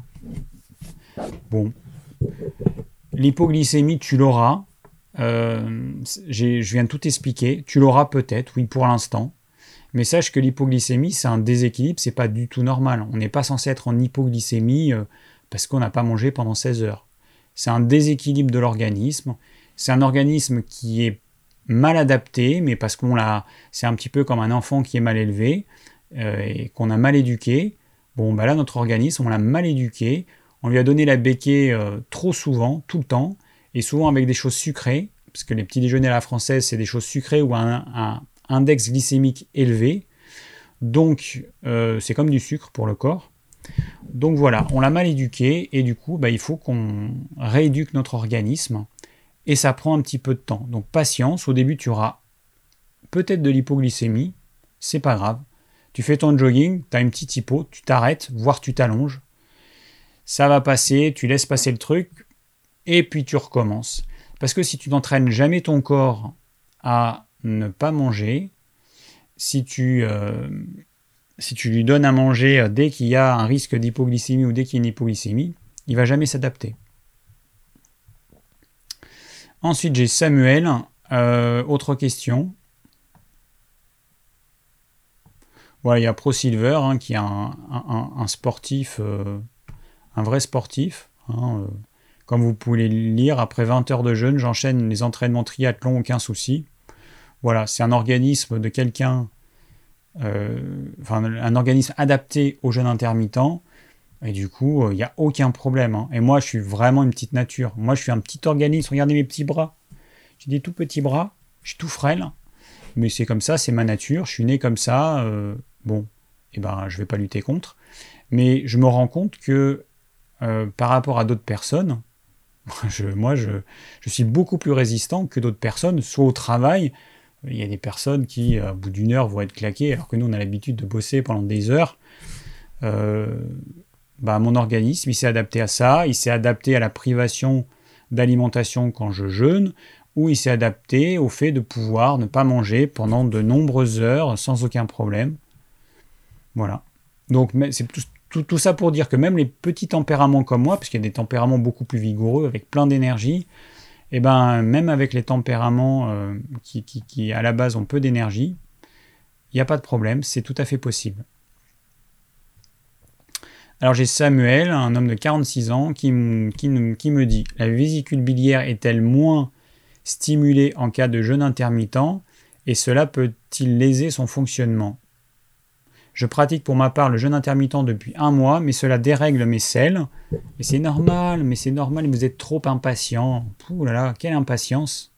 Hein. Bon. L'hypoglycémie, tu l'auras. Euh, j'ai, je viens de tout expliquer. Tu l'auras peut-être, oui, pour l'instant. Mais sache que l'hypoglycémie, c'est un déséquilibre, c'est pas du tout normal. On n'est pas censé être en hypoglycémie parce qu'on n'a pas mangé pendant seize heures. C'est un déséquilibre de l'organisme. C'est un organisme qui est mal adapté, mais parce qu'on l'a... C'est un petit peu comme un enfant qui est mal élevé euh, et qu'on a mal éduqué. Bon, bah là, notre organisme, on l'a mal éduqué. On lui a donné la béquille euh, trop souvent, tout le temps, et souvent avec des choses sucrées, parce que les petits déjeuners à la française, c'est des choses sucrées ou un... un index glycémique élevé, donc euh, c'est comme du sucre pour le corps. Donc voilà, on l'a mal éduqué et du coup, bah, il faut qu'on rééduque notre organisme et ça prend un petit peu de temps. Donc patience, au début tu auras peut-être de l'hypoglycémie, c'est pas grave. Tu fais ton jogging, tu as une petite hypo, tu t'arrêtes, voire tu t'allonges. Ça va passer, tu laisses passer le truc et puis tu recommences. Parce que si tu n'entraînes jamais ton corps à ne pas manger, si tu, euh, si tu lui donnes à manger dès qu'il y a un risque d'hypoglycémie ou dès qu'il y a une hypoglycémie, il ne va jamais s'adapter. Ensuite, j'ai Samuel. Euh, autre question. Voilà, il y a ProSilver, hein, qui est un, un, un sportif, euh, un vrai sportif. Hein, euh, comme vous pouvez le lire, après vingt heures de jeûne, j'enchaîne les entraînements triathlon, aucun souci. Voilà, c'est un organisme de quelqu'un, euh, enfin un organisme adapté au jeûne intermittent, et du coup, il euh, n'y a aucun problème. Hein. Et moi, je suis vraiment une petite nature. Moi, je suis un petit organisme. Regardez mes petits bras. J'ai des tout petits bras, je suis tout frêle, mais c'est comme ça, c'est ma nature. Je suis né comme ça. Euh, bon, eh ben, je ne vais pas lutter contre. Mais je me rends compte que euh, par rapport à d'autres personnes, je, moi, je, je suis beaucoup plus résistant que d'autres personnes, soit au travail. Il y a des personnes qui, au bout d'une heure, vont être claquées, alors que nous, on a l'habitude de bosser pendant des heures. Euh, bah, mon organisme, il s'est adapté à ça. Il s'est adapté à la privation d'alimentation quand je jeûne, ou il s'est adapté au fait de pouvoir ne pas manger pendant de nombreuses heures sans aucun problème. Voilà. Donc, c'est tout, tout, tout ça pour dire que même les petits tempéraments comme moi, parce qu'il y a des tempéraments beaucoup plus vigoureux, avec plein d'énergie, et eh ben même avec les tempéraments euh, qui, qui, qui à la base ont peu d'énergie, il n'y a pas de problème, c'est tout à fait possible. Alors j'ai Samuel, un homme de quarante-six ans, qui, qui, qui me dit « La vésicule biliaire est-elle moins stimulée en cas de jeûne intermittent et cela peut-il léser son fonctionnement ? Je pratique pour ma part le jeûne intermittent depuis un mois, mais cela dérègle mes selles. Mais c'est normal, mais c'est normal, vous êtes trop impatient. Ouh là là, quelle impatience.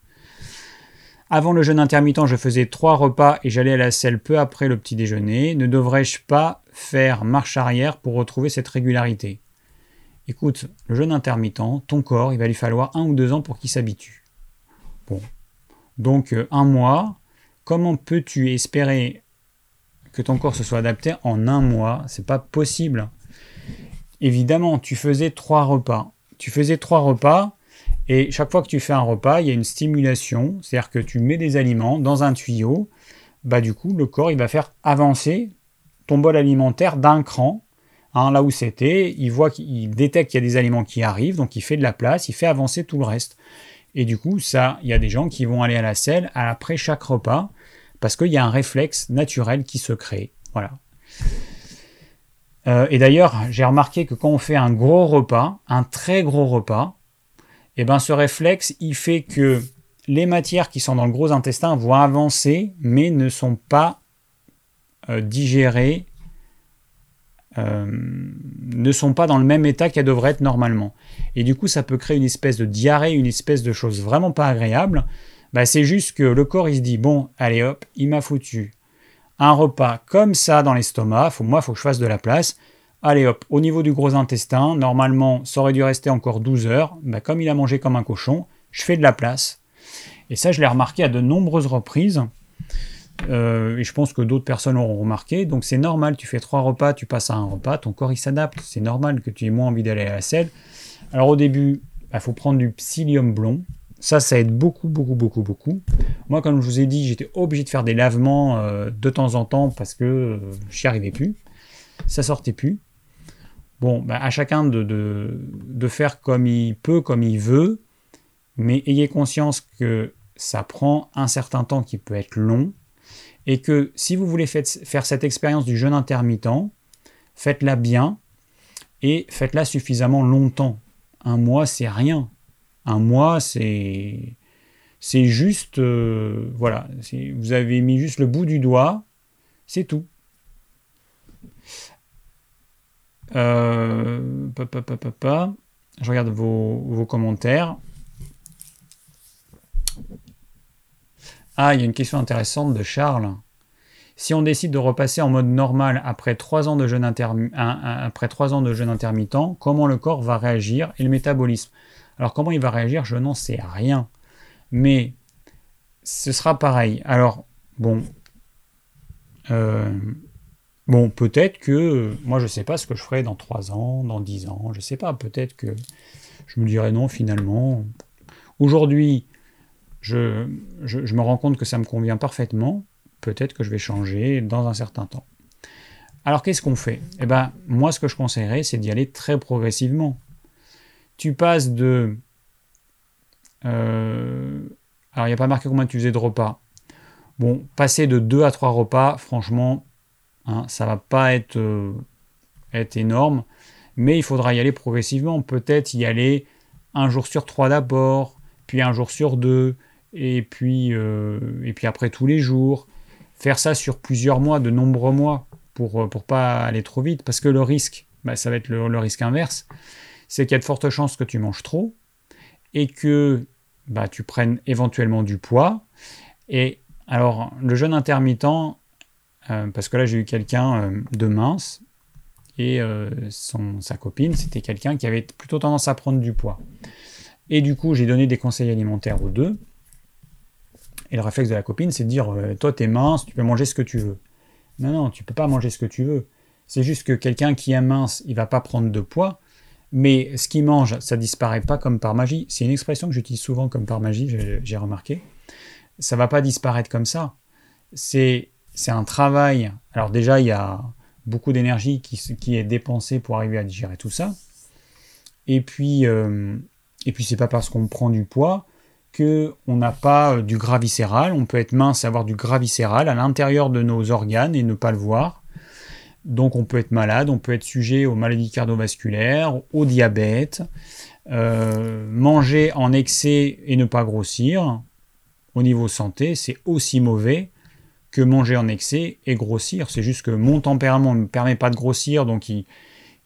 Avant le jeûne intermittent, je faisais trois repas et j'allais à la selle peu après le petit déjeuner. Ne devrais-je pas faire marche arrière pour retrouver cette régularité ? Écoute, le jeûne intermittent, ton corps, il va lui falloir un ou deux ans pour qu'il s'habitue. Bon, donc euh, un mois... Comment peux-tu espérer que ton corps se soit adapté en un mois? C'est pas possible. Évidemment, tu faisais trois repas. Tu faisais trois repas et chaque fois que tu fais un repas, il y a une stimulation. C'est-à-dire que tu mets des aliments dans un tuyau. Bah, du coup, le corps il va faire avancer ton bol alimentaire d'un cran. Hein, là où c'était, il voit qu'il détecte qu'il y a des aliments qui arrivent, donc il fait de la place, il fait avancer tout le reste. Et du coup, ça, il y a des gens qui vont aller à la selle après chaque repas parce qu'il y a un réflexe naturel qui se crée. Voilà. Euh, et d'ailleurs, j'ai remarqué que quand on fait un gros repas, un très gros repas, eh ben, ce réflexe, il fait que les matières qui sont dans le gros intestin vont avancer, mais ne sont pas euh, digérées, euh, ne sont pas dans le même état qu'elles devraient être normalement. Et du coup, ça peut créer une espèce de diarrhée, une espèce de chose vraiment pas agréable. Bah, c'est juste que le corps, il se dit, bon, allez hop, il m'a foutu un repas comme ça dans l'estomac, faut, moi, il faut que je fasse de la place. Allez hop, au niveau du gros intestin, normalement, ça aurait dû rester encore douze heures. Bah, comme il a mangé comme un cochon, je fais de la place. Et ça, je l'ai remarqué à de nombreuses reprises. Euh, et je pense que d'autres personnes l'auront remarqué. Donc, c'est normal, tu fais trois repas, tu passes à un repas, ton corps, il s'adapte. C'est normal que tu aies moins envie d'aller à la selle. Alors, au début, il bah, faut prendre du psyllium blond. Ça, ça aide beaucoup, beaucoup, beaucoup, beaucoup. Moi, comme je vous ai dit, j'étais obligé de faire des lavements euh, de temps en temps parce que euh, je n'y arrivais plus. Ça sortait plus. Bon, bah, à chacun de, de, de faire comme il peut, comme il veut. Mais ayez conscience que ça prend un certain temps qui peut être long. Et que si vous voulez fait, faire cette expérience du jeûne intermittent, faites-la bien et faites-la suffisamment longtemps. Un mois, c'est rien. Un mois, c'est, c'est juste... Euh, voilà, c'est, vous avez mis juste le bout du doigt, c'est tout. Euh, pa, pa, pa, pa, pa. Je regarde vos, vos commentaires. Ah, il y a une question intéressante de Charles. Si on décide de repasser en mode normal après trois ans de jeûne, intermi- après trois ans de jeûne intermittent, comment le corps va réagir et le métabolisme ? Alors, comment il va réagir ? Je n'en sais rien. Mais ce sera pareil. Alors, bon... Euh, bon, peut-être que... Moi, je ne sais pas ce que je ferai dans trois ans, dans dix ans. Je ne sais pas. Peut-être que je me dirais non, finalement. Aujourd'hui, je, je, je me rends compte que ça me convient parfaitement. Peut-être que je vais changer dans un certain temps. Alors, qu'est-ce qu'on fait ? Eh bien, moi, ce que je conseillerais, c'est d'y aller très progressivement. Tu passes de... Euh, alors, il n'y a pas marqué combien tu faisais de repas. Bon, passer de deux à trois repas, franchement, hein, ça ne va pas être, euh, être énorme. Mais il faudra y aller progressivement. Peut-être y aller un jour sur trois d'abord, puis un jour sur deux, et puis, euh, et puis après tous les jours. Faire ça sur plusieurs mois, de nombreux mois, pour ne pas aller trop vite. Parce que le risque, bah, ça va être le, le risque inverse. C'est qu'il y a de fortes chances que tu manges trop et que bah, tu prennes éventuellement du poids. Et alors, le jeûne intermittent, euh, parce que là, j'ai eu quelqu'un euh, de mince et euh, son, sa copine, c'était quelqu'un qui avait plutôt tendance à prendre du poids. Et du coup, j'ai donné des conseils alimentaires aux deux. Et le réflexe de la copine, c'est de dire euh, « Toi, t'es mince, tu peux manger ce que tu veux. » Non, non, tu peux pas manger ce que tu veux. C'est juste que quelqu'un qui est mince, il va pas prendre de poids. Mais ce qu'il mange, ça disparaît pas comme par magie. C'est une expression que j'utilise souvent comme par magie, j'ai, j'ai remarqué. Ça va pas disparaître comme ça. C'est, c'est un travail. Alors déjà, il y a beaucoup d'énergie qui, qui est dépensée pour arriver à digérer tout ça. Et puis, euh, et puis c'est pas parce qu'on prend du poids qu'on n'a pas du gras viscéral. On peut être mince et avoir du gras viscéral à l'intérieur de nos organes et ne pas le voir. Donc on peut être malade, on peut être sujet aux maladies cardiovasculaires, au diabète, euh, manger en excès et ne pas grossir, au niveau santé, c'est aussi mauvais que manger en excès et grossir. C'est juste que mon tempérament ne me permet pas de grossir, donc il,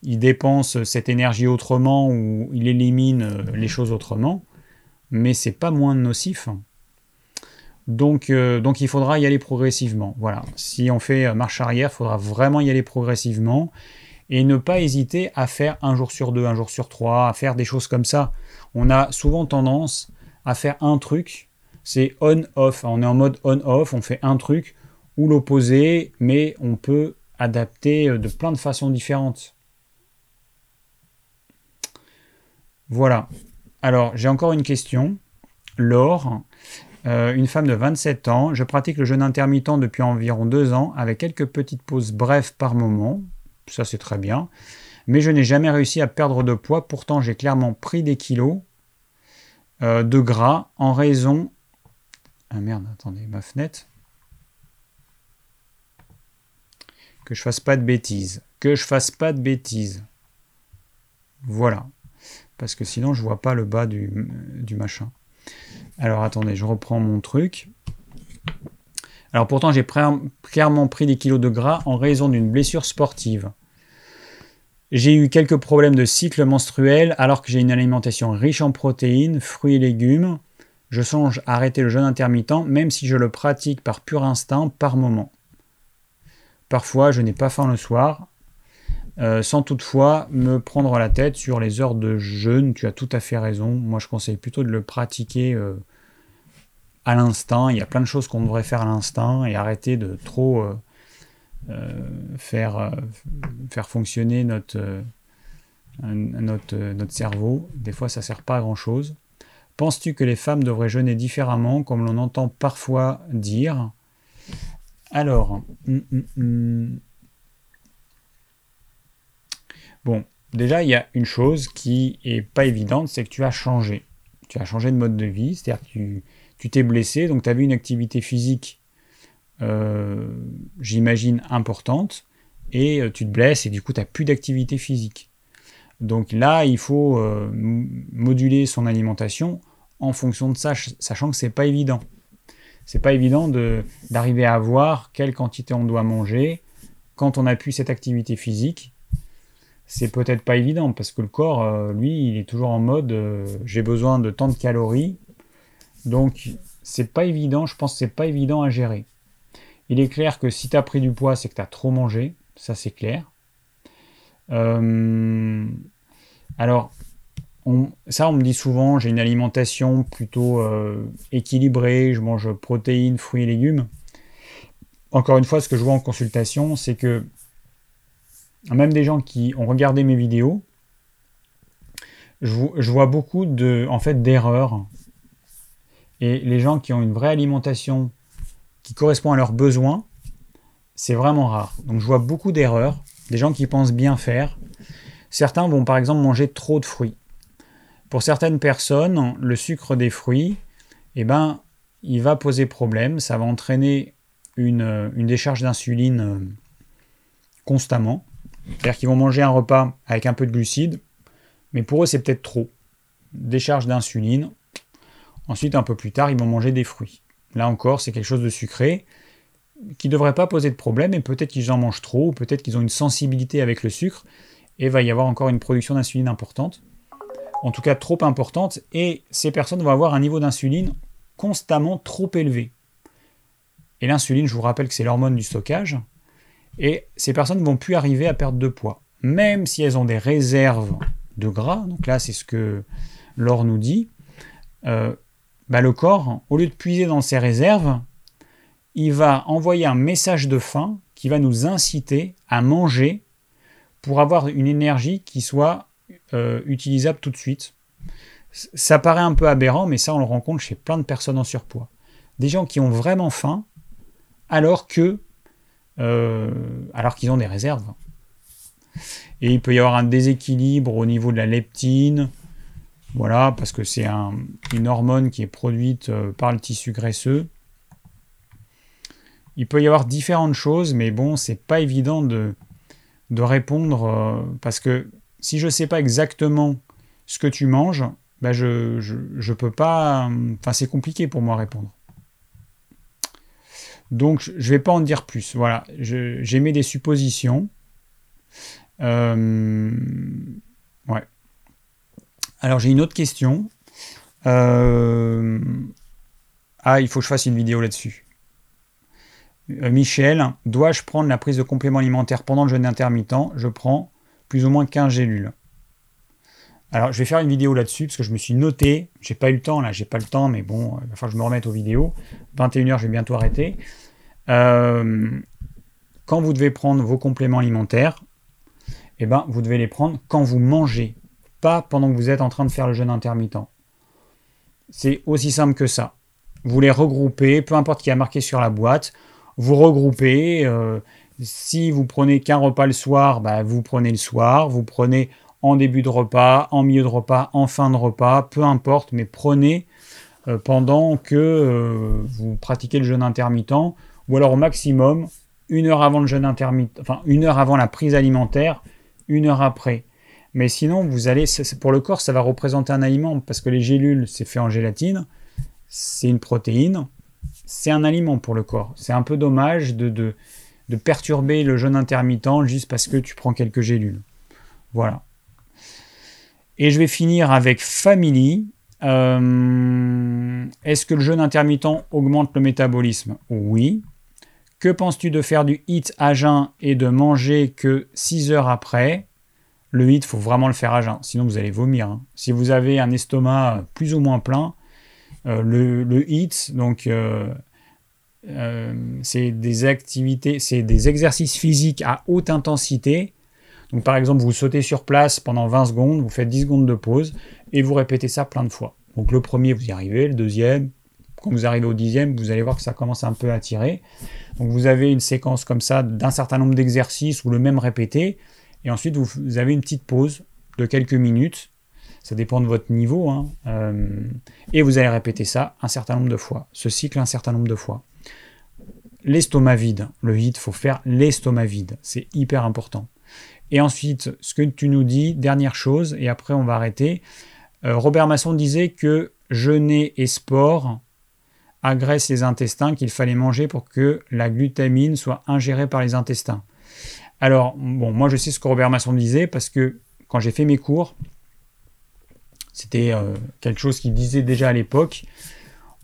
il dépense cette énergie autrement ou il élimine les choses autrement, mais c'est pas moins nocif. Donc, euh, donc il faudra y aller progressivement. Voilà. Si on fait marche arrière, il faudra vraiment y aller progressivement et ne pas hésiter à faire un jour sur deux, un jour sur trois, à faire des choses comme ça. On a souvent tendance à faire un truc c'est on-off. On est en mode on-off, on fait un truc ou l'opposé, mais on peut adapter de plein de façons différentes. Voilà. Alors, j'ai encore une question. Laure, euh, une femme de vingt-sept ans. Je pratique le jeûne intermittent depuis environ deux ans, avec quelques petites pauses brèves par moment. Ça, c'est très bien. Mais je n'ai jamais réussi à perdre de poids. Pourtant, j'ai clairement pris des kilos euh, de gras en raison... Ah merde, attendez, ma fenêtre. Que je fasse pas de bêtises. Que je fasse pas de bêtises. Voilà. Parce que sinon, je vois pas le bas du, du machin. Alors, attendez, je reprends mon truc. Alors, pourtant, j'ai pr- clairement pris des kilos de gras en raison d'une blessure sportive. J'ai eu quelques problèmes de cycle menstruel alors que j'ai une alimentation riche en protéines, fruits et légumes. Je songe à arrêter le jeûne intermittent, même si je le pratique par pur instinct par moment. Parfois, je n'ai pas faim le soir, euh, sans toutefois me prendre la tête sur les heures de jeûne. Tu as tout à fait raison. Moi, je conseille plutôt de le pratiquer euh, à l'instinct. Il y a plein de choses qu'on devrait faire à l'instinct et arrêter de trop... Euh, Euh, faire, euh, faire fonctionner notre, euh, notre, euh, notre cerveau. Des fois, ça ne sert pas à grand-chose. Penses-tu que les femmes devraient jeûner différemment, comme l'on entend parfois dire ? Alors, mm, mm, mm. Bon, déjà, il y a une chose qui n'est pas évidente, c'est que tu as changé. Tu as changé de mode de vie, c'est-à-dire que tu, tu t'es blessé, donc tu avais une activité physique Euh, j'imagine importante, et euh, tu te blesses et du coup tu n'as plus d'activité physique. Donc là il faut euh, moduler son alimentation en fonction de ça, sachant que c'est pas évident. C'est pas évident de, d'arriver à voir quelle quantité on doit manger quand on n'a plus cette activité physique. C'est peut-être pas évident parce que le corps euh, lui il est toujours en mode euh, j'ai besoin de tant de calories, donc c'est pas évident, je pense que c'est pas évident à gérer. Il est clair que si tu as pris du poids, c'est que tu as trop mangé. Ça, c'est clair. Euh, alors, on, ça, on me dit souvent, j'ai une alimentation plutôt euh, équilibrée. Je mange protéines, fruits et légumes. Encore une fois, ce que je vois en consultation, c'est que même des gens qui ont regardé mes vidéos, je, je vois beaucoup de, en fait, d'erreurs. Et les gens qui ont une vraie alimentation qui correspond à leurs besoins, c'est vraiment rare. Donc je vois beaucoup d'erreurs, des gens qui pensent bien faire. Certains vont par exemple manger trop de fruits. Pour certaines personnes, le sucre des fruits, eh ben, il va poser problème, ça va entraîner une, une décharge d'insuline constamment. C'est-à-dire qu'ils vont manger un repas avec un peu de glucides, mais pour eux c'est peut-être trop. Décharge d'insuline, ensuite un peu plus tard ils vont manger des fruits. Là encore, c'est quelque chose de sucré qui ne devrait pas poser de problème, et peut-être qu'ils en mangent trop, ou peut-être qu'ils ont une sensibilité avec le sucre, et va y avoir encore une production d'insuline importante, en tout cas trop importante, et ces personnes vont avoir un niveau d'insuline constamment trop élevé. Et l'insuline, je vous rappelle que c'est l'hormone du stockage, et ces personnes ne vont plus arriver à perdre de poids, même si elles ont des réserves de gras, donc là c'est ce que Laure nous dit, euh, Bah, le corps, au lieu de puiser dans ses réserves, il va envoyer un message de faim qui va nous inciter à manger pour avoir une énergie qui soit euh, utilisable tout de suite. Ça paraît un peu aberrant, mais ça, on le rencontre chez plein de personnes en surpoids. Des gens qui ont vraiment faim alors que, euh, alors qu'ils ont des réserves. Et il peut y avoir un déséquilibre au niveau de la leptine. Voilà, parce que c'est un, une hormone qui est produite par le tissu graisseux. Il peut y avoir différentes choses, mais bon, c'est pas évident de, de répondre, euh, parce que si je sais pas exactement ce que tu manges, bah je, je, je peux pas... Enfin, c'est compliqué pour moi à répondre. Donc, je vais pas en dire plus. Voilà, je, j'ai mis des suppositions. Euh, ouais. Alors, j'ai une autre question. Euh... Ah, il faut que je fasse une vidéo là-dessus. Euh, Michel, dois-je prendre la prise de compléments alimentaires pendant le jeûne intermittent ? Je prends plus ou moins quinze gélules. Alors, je vais faire une vidéo là-dessus, parce que je me suis noté, j'ai pas eu le temps, là, j'ai pas le temps, mais bon, il va falloir que je me remette aux vidéos. vingt et une heures, je vais bientôt arrêter. Euh, quand vous devez prendre vos compléments alimentaires, eh ben, vous devez les prendre quand vous mangez, pas pendant que vous êtes en train de faire le jeûne intermittent. C'est aussi simple que ça. Vous les regroupez, peu importe ce qui a marqué sur la boîte, vous regroupez. Euh, si vous prenez qu'un repas le soir, bah, vous prenez le soir, vous prenez en début de repas, en milieu de repas, en fin de repas, peu importe, mais prenez euh, pendant que euh, vous pratiquez le jeûne intermittent, ou alors au maximum, une heure avant le jeûne intermittent, enfin une heure avant la prise alimentaire, une heure après. Mais sinon, vous allez, c'est, pour le corps, ça va représenter un aliment, parce que les gélules, c'est fait en gélatine, c'est une protéine, c'est un aliment pour le corps. C'est un peu dommage de, de, de perturber le jeûne intermittent juste parce que tu prends quelques gélules. Voilà. Et je vais finir avec Family. Euh, est-ce que le jeûne intermittent augmente le métabolisme? Oui. Que penses-tu de faire du H I I T à jeun et de manger que six heures après? Le H I I T, il faut vraiment le faire à jeun, sinon vous allez vomir. Hein. Si vous avez un estomac plus ou moins plein, euh, le, le H I I T, donc euh, euh, c'est des activités, c'est des exercices physiques à haute intensité. Donc par exemple, vous sautez sur place pendant vingt secondes, vous faites dix secondes de pause et vous répétez ça plein de fois. Donc le premier, vous y arrivez, le deuxième, quand vous arrivez au dixième, vous allez voir que ça commence un peu à tirer. Donc vous avez une séquence comme ça d'un certain nombre d'exercices ou le même répété. Et ensuite, vous avez une petite pause de quelques minutes. Ça dépend de votre niveau. Hein. Euh, et vous allez répéter ça un certain nombre de fois. Ce cycle un certain nombre de fois. L'estomac vide. Le H I I T, il faut faire l'estomac vide. C'est hyper important. Et ensuite, ce que tu nous dis, dernière chose, et après on va arrêter. Euh, Robert Masson disait que jeûner et sport agressent les intestins, qu'il fallait manger pour que la glutamine soit ingérée par les intestins. Alors, bon, moi je sais ce que Robert Masson disait, parce que quand j'ai fait mes cours, c'était euh, quelque chose qu'il disait déjà à l'époque.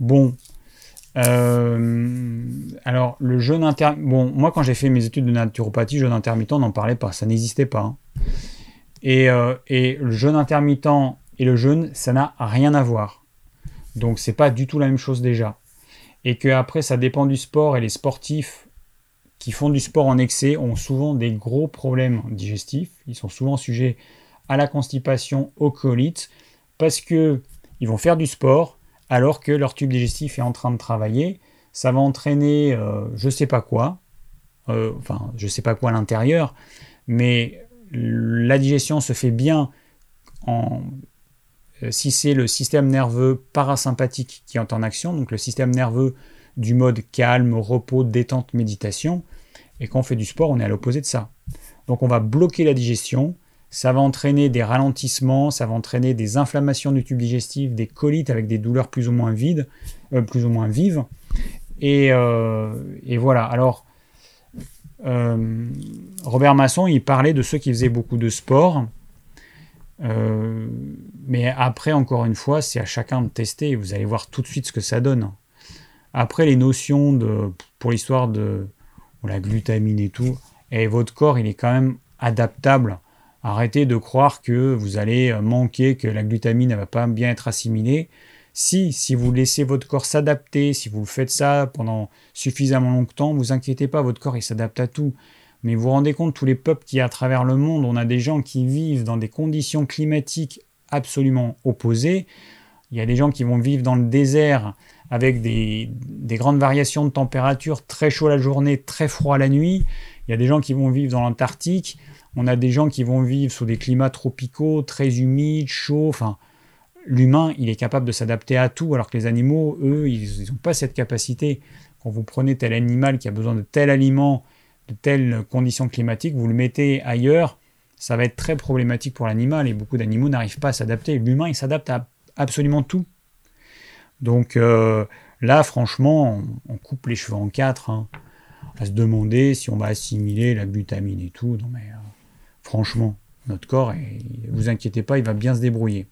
Bon, euh, alors le jeûne intermittent, bon, moi quand j'ai fait mes études de naturopathie, jeûne intermittent, on n'en parlait pas, ça n'existait pas. Hein. Et, euh, et le jeûne intermittent et le jeûne, ça n'a rien à voir. Donc c'est pas du tout la même chose déjà. Et qu'après, ça dépend du sport, et les sportifs qui font du sport en excès ont souvent des gros problèmes digestifs. Ils sont souvent sujets à la constipation, aux colites, parce qu'ils vont faire du sport alors que leur tube digestif est en train de travailler. Ça va entraîner euh, je sais pas quoi, euh, enfin je sais pas quoi à l'intérieur, mais la digestion se fait bien en, euh, si c'est le système nerveux parasympathique qui est en action, donc le système nerveux du mode calme, repos, détente, méditation. Et quand on fait du sport, on est à l'opposé de ça. Donc on va bloquer la digestion, ça va entraîner des ralentissements, ça va entraîner des inflammations du tube digestif, des colites avec des douleurs plus ou moins vides, euh, plus ou moins vives. Et, euh, et voilà. Alors, euh, Robert Masson, il parlait de ceux qui faisaient beaucoup de sport. Euh, mais après, encore une fois, c'est à chacun de tester. Vous allez voir tout de suite ce que ça donne. Après, les notions de, pour l'histoire de la glutamine et tout, et votre corps, il est quand même adaptable. Arrêtez de croire que vous allez manquer, que la glutamine ne va pas bien être assimilée. Si, si vous laissez votre corps s'adapter, si vous faites ça pendant suffisamment longtemps, ne vous inquiétez pas, votre corps, il s'adapte à tout. Mais vous vous rendez compte, tous les peuples qu'il y a à travers le monde, on a des gens qui vivent dans des conditions climatiques absolument opposées. Il y a des gens qui vont vivre dans le désert, avec des, des grandes variations de température, très chaud la journée, très froid la nuit. Il y a des gens qui vont vivre dans l'Antarctique. On a des gens qui vont vivre sous des climats tropicaux, très humides, chauds. Enfin, l'humain, il est capable de s'adapter à tout, alors que les animaux, eux, ils n'ont pas cette capacité. Quand vous prenez tel animal qui a besoin de tel aliment, de telles conditions climatiques, vous le mettez ailleurs, ça va être très problématique pour l'animal, et beaucoup d'animaux n'arrivent pas à s'adapter. L'humain, il s'adapte à absolument tout. Donc euh, là, franchement, on, on coupe les cheveux en quatre. Hein. On va se demander si on va assimiler la glutamine et tout. Non mais euh, franchement, notre corps, est, vous inquiétez pas, il va bien se débrouiller.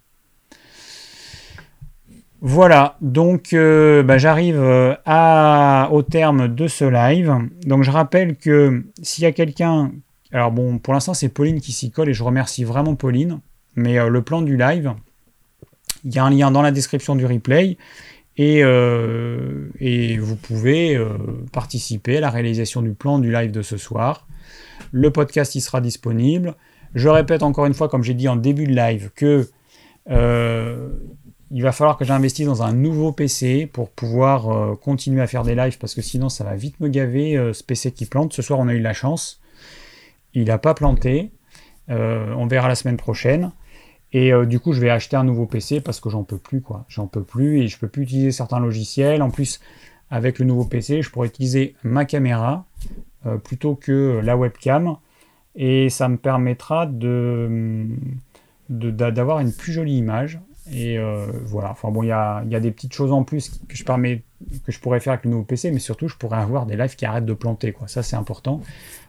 Voilà, donc euh, bah, j'arrive à, au terme de ce live. Donc je rappelle que s'il y a quelqu'un... Alors bon, pour l'instant, c'est Pauline qui s'y colle et je remercie vraiment Pauline. mais euh, le plan du live, il y a un lien dans la description du replay, et, euh, et vous pouvez euh, participer à la réalisation du plan du live de ce soir. Le podcast y sera disponible. Je répète encore une fois, comme j'ai dit en début de live, que euh, il va falloir que j'investisse dans un nouveau P C pour pouvoir euh, continuer à faire des lives, parce que sinon ça va vite me gaver, euh, ce P C qui plante. Ce soir on a eu de la chance, il n'a pas planté, euh, on verra la semaine prochaine, et euh, du coup je vais acheter un nouveau P C parce que j'en peux plus quoi, j'en peux plus et je peux plus utiliser certains logiciels. En plus avec le nouveau P C je pourrais utiliser ma caméra euh, plutôt que la webcam, et ça me permettra de, de, d'avoir une plus jolie image. Et euh, voilà, enfin bon, il y a, y a des petites choses en plus que je, permets, que je pourrais faire avec le nouveau P C, mais surtout je pourrais avoir des lives qui arrêtent de planter, quoi. Ça c'est important,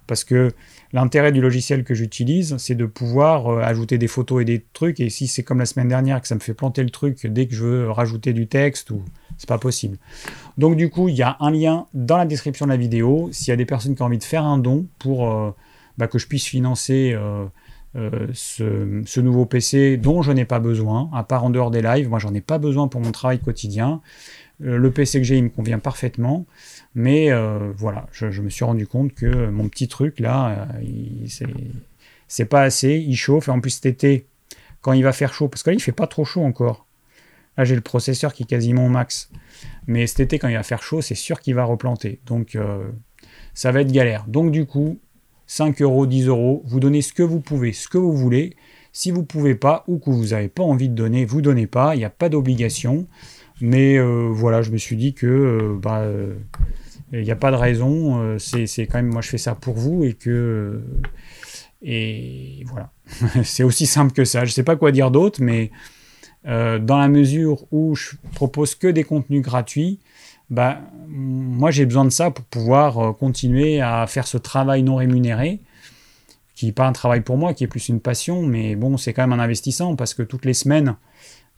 parce que l'intérêt du logiciel que j'utilise, c'est de pouvoir euh, ajouter des photos et des trucs, et si c'est comme la semaine dernière que ça me fait planter le truc dès que je veux rajouter du texte, ou c'est pas possible. Donc du coup, il y a un lien dans la description de la vidéo, s'il y a des personnes qui ont envie de faire un don pour euh, bah, que je puisse financer... Euh, Euh, ce, ce nouveau P C dont je n'ai pas besoin, à part en dehors des lives, moi j'en ai pas besoin pour mon travail quotidien. Euh, le P C que j'ai, il me convient parfaitement, mais euh, voilà, je, je me suis rendu compte que mon petit truc là, euh, il, c'est, c'est pas assez, il chauffe, et en plus cet été, quand il va faire chaud, parce que là il fait pas trop chaud encore, là j'ai le processeur qui est quasiment au max, mais cet été quand il va faire chaud, c'est sûr qu'il va replanter, donc euh, ça va être galère. Donc du coup, cinq euros, dix euros, vous donnez ce que vous pouvez, ce que vous voulez. Si vous ne pouvez pas, ou que vous n'avez pas envie de donner, vous ne donnez pas, il n'y a pas d'obligation. Mais euh, voilà, je me suis dit que euh, bah, euh, n'y a pas de raison, euh, c'est, c'est quand même, moi je fais ça pour vous, et que... Euh, et voilà, c'est aussi simple que ça. Je ne sais pas quoi dire d'autre, mais euh, dans la mesure où je propose que des contenus gratuits, bah, moi j'ai besoin de ça pour pouvoir euh, continuer à faire ce travail non rémunéré, qui n'est pas un travail pour moi, qui est plus une passion, mais bon, c'est quand même un investissement, parce que toutes les semaines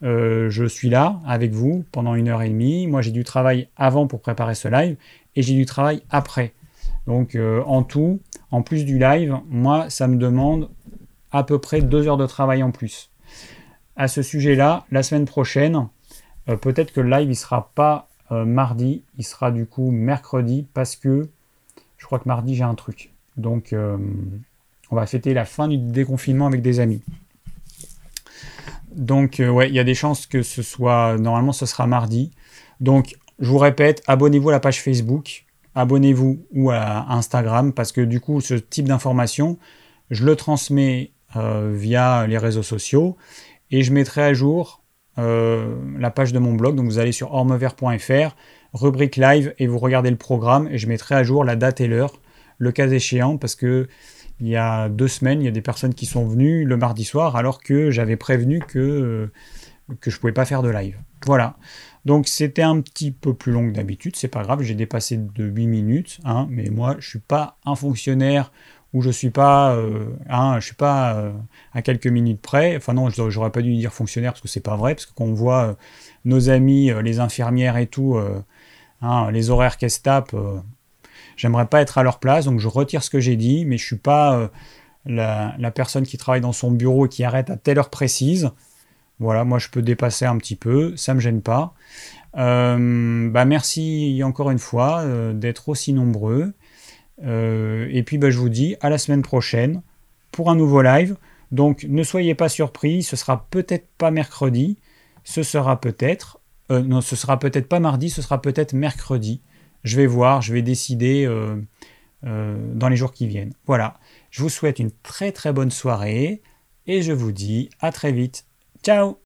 euh, je suis là avec vous pendant une heure et demie. Moi j'ai du travail avant pour préparer ce live, et j'ai du travail après, donc euh, en tout, en plus du live, moi ça me demande à peu près deux heures de travail en plus. À ce sujet là, la semaine prochaine, euh, peut-être que le live il sera pas Euh, mardi, il sera du coup mercredi, parce que je crois que mardi j'ai un truc, donc euh, on va fêter la fin du déconfinement avec des amis, donc euh, ouais, il y a des chances que ce soit, normalement ce sera mardi. Donc je vous répète, abonnez-vous à la page Facebook, abonnez-vous, ou à Instagram, parce que du coup ce type d'information je le transmets euh, via les réseaux sociaux, et je mettrai à jour Euh, la page de mon blog. Donc vous allez sur ormevert point f r, rubrique live, et vous regardez le programme, et je mettrai à jour la date et l'heure le cas échéant, parce que il y a deux semaines il y a des personnes qui sont venues le mardi soir alors que j'avais prévenu que, euh, que je pouvais pas faire de live. Voilà, donc c'était un petit peu plus long que d'habitude, c'est pas grave, j'ai dépassé de huit minutes, hein, mais moi je suis pas un fonctionnaire, où je suis pas, euh, hein, je suis pas euh, à quelques minutes près. Enfin non, j'aurais pas dû dire fonctionnaire, parce que c'est pas vrai, parce que quand on voit euh, nos amis, euh, les infirmières et tout, euh, hein, les horaires qu'elles se tapent, euh, j'aimerais pas être à leur place, donc je retire ce que j'ai dit, mais je suis pas euh, la, la personne qui travaille dans son bureau et qui arrête à telle heure précise. Voilà, moi je peux dépasser un petit peu, ça me gêne pas. Euh, bah merci encore une fois euh, d'être aussi nombreux. Euh, et puis bah, je vous dis à la semaine prochaine pour un nouveau live. Donc ne soyez pas surpris, ce sera peut-être pas mercredi, ce sera peut-être euh, non, ce sera peut-être pas mardi, ce sera peut-être mercredi. Je vais voir, je vais décider euh, euh, dans les jours qui viennent. Voilà, je vous souhaite une très très bonne soirée, et je vous dis à très vite. Ciao!